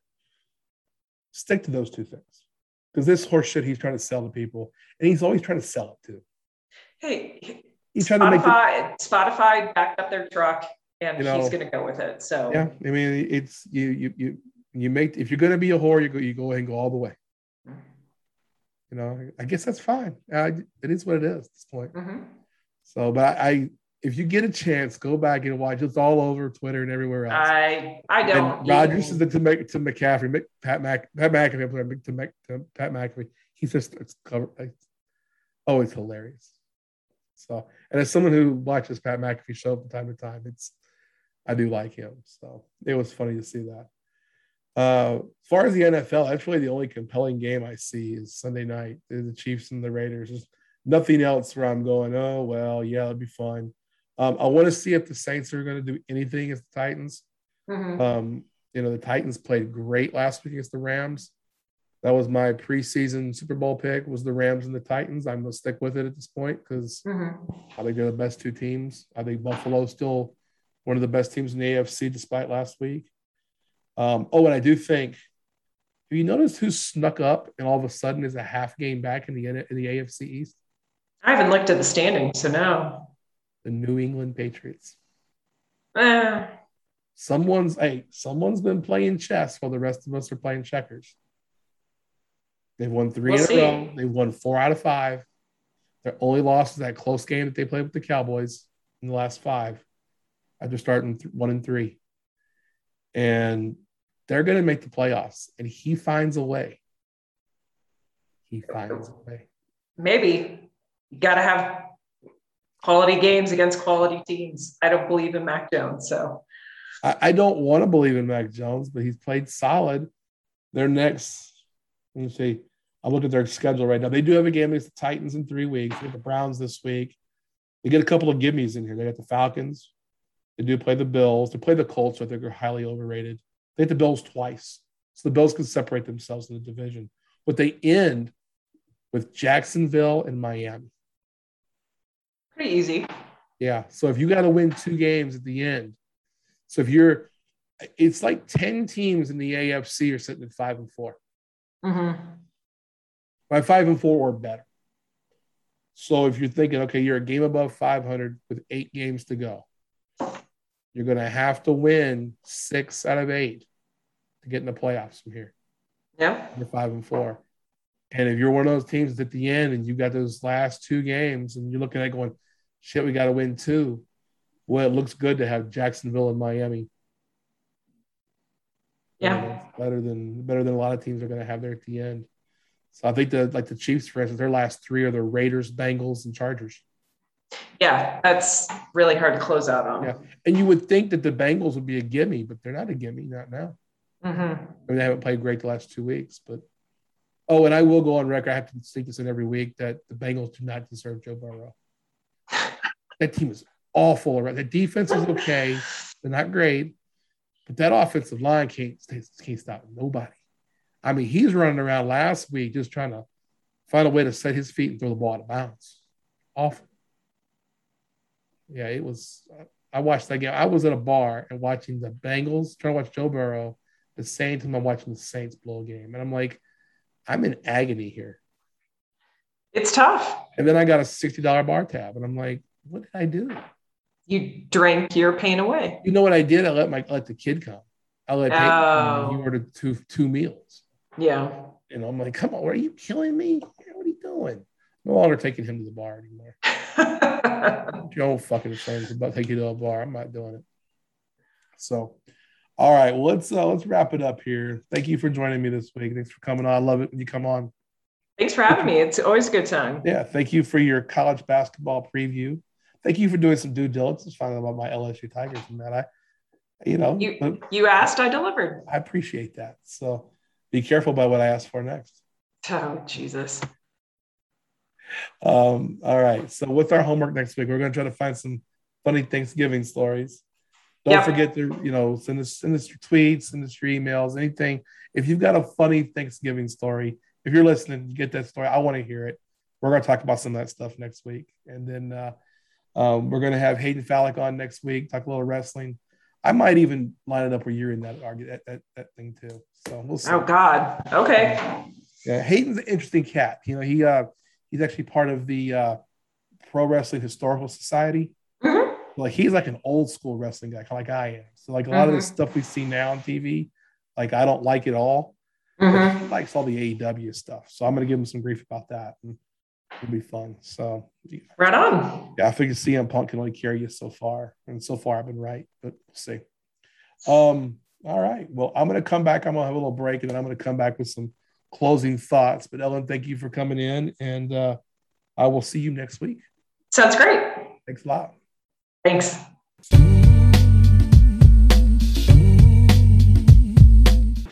Stick to those two things because this horse shit he's trying to sell to people and he's always trying to sell it too. Hey, he's trying Spotify, to make the, Spotify backed up their truck. And you know, he's going to go with it. So yeah, I mean, it's you, you, you, you make if you're going to be a whore, you go, you go ahead and go all the way. you know, I guess that's fine. I, it is what it is at this point. Mm-hmm. So, but I, I, if you get a chance, go back and watch. It's all over Twitter and everywhere else. I, I don't. And Rodgers is the to make to McCaffrey, Pat Mac, Pat McAfee. I'm sorry, to Mac, to Pat McAfee. He's just it's cover. It's, oh, it's hilarious. So, and as someone who watches Pat McAfee show from time to time, it's I do like him. So it was funny to see that. Uh, as far as the N F L, that's really the only compelling game I see is Sunday night, the Chiefs and the Raiders. There's nothing else where I'm going, oh, well, yeah, it'd be fun. Um, I want to see if the Saints are going to do anything against the Titans. Mm-hmm. Um, you know, the Titans played great last week against the Rams. That was my preseason Super Bowl pick was the Rams and the Titans. I'm going to stick with it at this point because mm-hmm. I think they're the best two teams. I think Buffalo's still one of the best teams in the A F C despite last week. Um, oh, and I do think, have you noticed who snuck up and all of a sudden is a half game back in the in the A F C East? I haven't looked at the standings, so no. The New England Patriots. Uh, someone's hey, someone's been playing chess while the rest of us are playing checkers. They've won three we'll in see. a row. They've won four out of five. Their only loss is that close game that they played with the Cowboys in the last five. After starting th- one and three. And they're going to make the playoffs. And he finds a way. He finds a way. Maybe. You got to have quality games against quality teams. I don't believe in Mac Jones, so. I, I don't want to believe in Mac Jones, but he's played solid. Their next, let me see. I'll look at their schedule right now. They do have a game against the Titans in three weeks. They get the Browns this week. They get a couple of gimmies in here. They got the Falcons. They do play the Bills. They play the Colts, which I think are highly overrated. They hit the Bills twice. So the Bills can separate themselves in the division. But they end with Jacksonville and Miami. Pretty easy. Yeah. So if you got to win two games at the end. So if you're – it's like ten teams in the A F C are sitting at five and four. Mm-hmm. By five and four or better. So if you're thinking, okay, you're a game above five hundred with eight games to go. You're going to have to win six out of eight to get in the playoffs from here. Yeah. You're five and four. And if you're one of those teams that's at the end and you got those last two games and you're looking at going, shit, we got to win two. Well, it looks good to have Jacksonville and Miami. Yeah. Better than better than a lot of teams are going to have there at the end. So I think the like the Chiefs, for instance, their last three are the Raiders, Bengals, and Chargers. Yeah, that's really hard to close out on. Yeah. And you would think that the Bengals would be a gimme, but they're not a gimme, not now. Mm-hmm. I mean, they haven't played great the last two weeks. But oh, and I will go on record. I have to sneak this in every week that the Bengals do not deserve Joe Burrow. That team is awful. Right? The defense is okay. They're not great. But that offensive line can't, can't stop nobody. I mean, he's running around last week just trying to find a way to set his feet and throw the ball out of bounds. Awful. Yeah, it was – I watched that game. I was at a bar and watching the Bengals, trying to watch Joe Burrow, the same time I'm watching the Saints blow a game. And I'm like, I'm in agony here. It's tough. And then I got a sixty dollars bar tab, and I'm like, what did I do? You drank your pain away. You know what I did? I let my I let the kid come. I let him oh. He ordered two, two meals. Yeah. And I'm like, come on, are you killing me? What are you doing? No longer taking him to the bar anymore. Joe fucking friends about to take you to a bar. I'm not doing it. So, all right, well, let's uh, let's wrap it up here. Thank you for joining me this week. Thanks for coming on. I love it when you come on. Thanks for having me. It's always a good time. Yeah, thank you for your college basketball preview. Thank you for doing some due diligence, finding out about my L S U Tigers and that. I, you know, you you asked, I delivered. I appreciate that. So, be careful about what I ask for next. Oh Jesus. Um, all right. So with our homework next week, we're going to try to find some funny Thanksgiving stories. Don't yep. forget to, you know, send us, send us your tweets, send us your emails, anything. If you've got a funny Thanksgiving story, if you're listening, get that story. I want to hear it. We're going to talk about some of that stuff next week. And then uh, um, we're going to have Hayden Fallick on next week, talk a little wrestling. I might even line it up where you're in that, that, that, that thing too. So we'll see. Oh God. Okay. Yeah. Hayden's an interesting cat. You know, he, uh, He's actually part of the uh, Pro Wrestling Historical Society. Mm-hmm. Like he's like an old school wrestling guy, kind of like I am. So like a lot mm-hmm. of the stuff we see now on T V, like I don't like it all. Mm-hmm. He likes all the A E W stuff. So I'm going to give him some grief about that. And it'll be fun. So yeah. Right on. Yeah, I think C M Punk can only carry you so far. And so far I've been right, but we'll see. Um, all right. Well, I'm going to come back. I'm going to have a little break, and then I'm going to come back with some closing thoughts. But Ellen, thank you for coming in, and uh, I will see you next week. Sounds great. Thanks a lot. Thanks.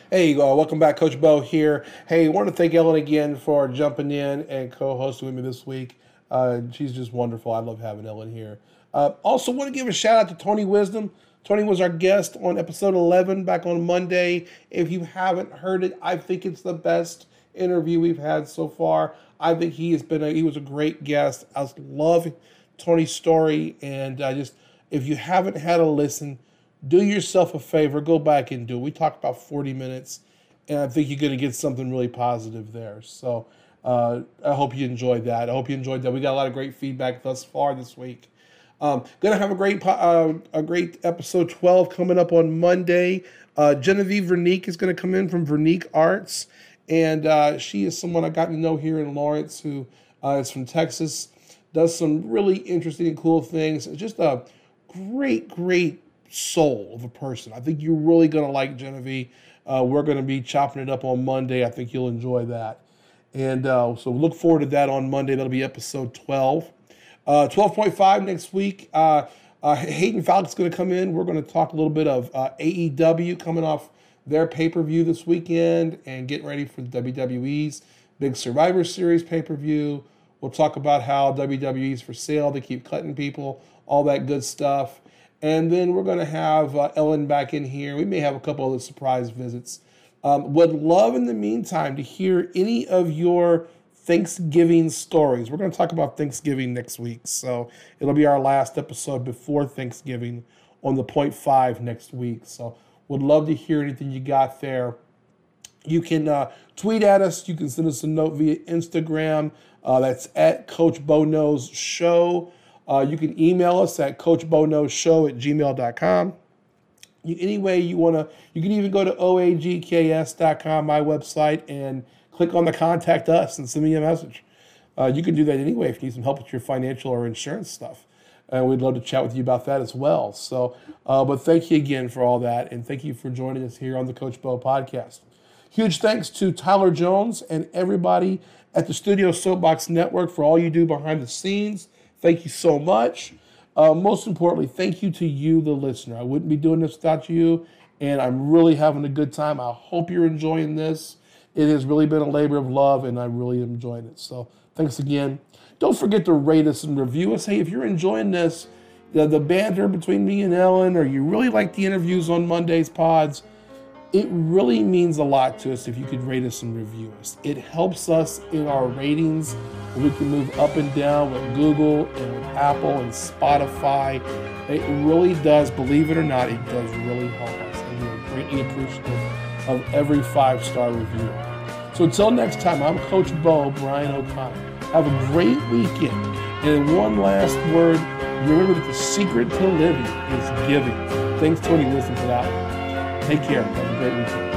Hey, uh, welcome back. Coach Bo here. Hey, I want to thank Ellen again for jumping in and co-hosting with me this week. Uh, she's just wonderful. I love having Ellen here. Uh, also want to give a shout out to Tony Wisdom. Tony was our guest on episode eleven back on Monday. If you haven't heard it, I think it's the best interview we've had so far. I think he has been a, he was a great guest. I love Tony's story, and I just, if you haven't had a listen, do yourself a favor, go back and do it. We talked about forty minutes, and I think you're going to get something really positive there. So uh, I hope you enjoyed that. I hope you enjoyed that. We got a lot of great feedback thus far this week. Um, going to have a great uh, a great episode twelve coming up on Monday. Uh, Genevieve Vernique is going to come in from Vernique Arts, and uh, she is someone I've gotten to know here in Lawrence who uh, is from Texas, does some really interesting and cool things. Just a great, great soul of a person. I think you're really going to like Genevieve. Uh, we're going to be chopping it up on Monday. I think you'll enjoy that. And uh, so look forward to that on Monday. That'll be episode twelve. Uh, twelve point five next week. Uh, uh, Hayden Falk's going to come in. We're going to talk a little bit of uh, A E W coming off their pay-per-view this weekend and getting ready for W W E's big Survivor Series pay-per-view. We'll talk about how W W E's for sale. They keep cutting people, all that good stuff. And then we're going to have uh, Ellen back in here. We may have a couple other surprise visits. Um, would love in the meantime to hear any of your Thanksgiving stories. We're going to talk about Thanksgiving next week. So it'll be our last episode before Thanksgiving on the point five next week. So would love to hear anything you got there. You can uh, tweet at us. You can send us a note via Instagram. Uh, that's at Coach Bo Knows Show. Uh, you can email us at coachbonowsshow at gmail dot com. You, any way you want to, you can even go to O A G K S dot com, my website, and click on the Contact Us and send me a message. Uh, you can do that anyway if you need some help with your financial or insurance stuff. And we'd love to chat with you about that as well. So, uh, but thank you again for all that, and thank you for joining us here on the Coach Bo Podcast. Huge thanks to Tyler Jones and everybody at the Studio Soapbox Network for all you do behind the scenes. Thank you so much. Uh, most importantly, thank you to you, the listener. I wouldn't be doing this without you, and I'm really having a good time. I hope you're enjoying this. It has really been a labor of love, and I really am enjoying it. So thanks again. Don't forget to rate us and review us. Hey, if you're enjoying this, the, the banter between me and Ellen, or you really like the interviews on Monday's pods, it really means a lot to us if you could rate us and review us. It helps us in our ratings. We can move up and down with Google and with Apple and Spotify. It really does, believe it or not, it does really help us. And we're greatly appreciative of every five-star review. So until next time, I'm Coach Bo, Brian O'Connor. Have a great weekend. And one last word, remember that the secret to living is giving. Thanks, Tony Wilson, for that. Take care. Have a great weekend.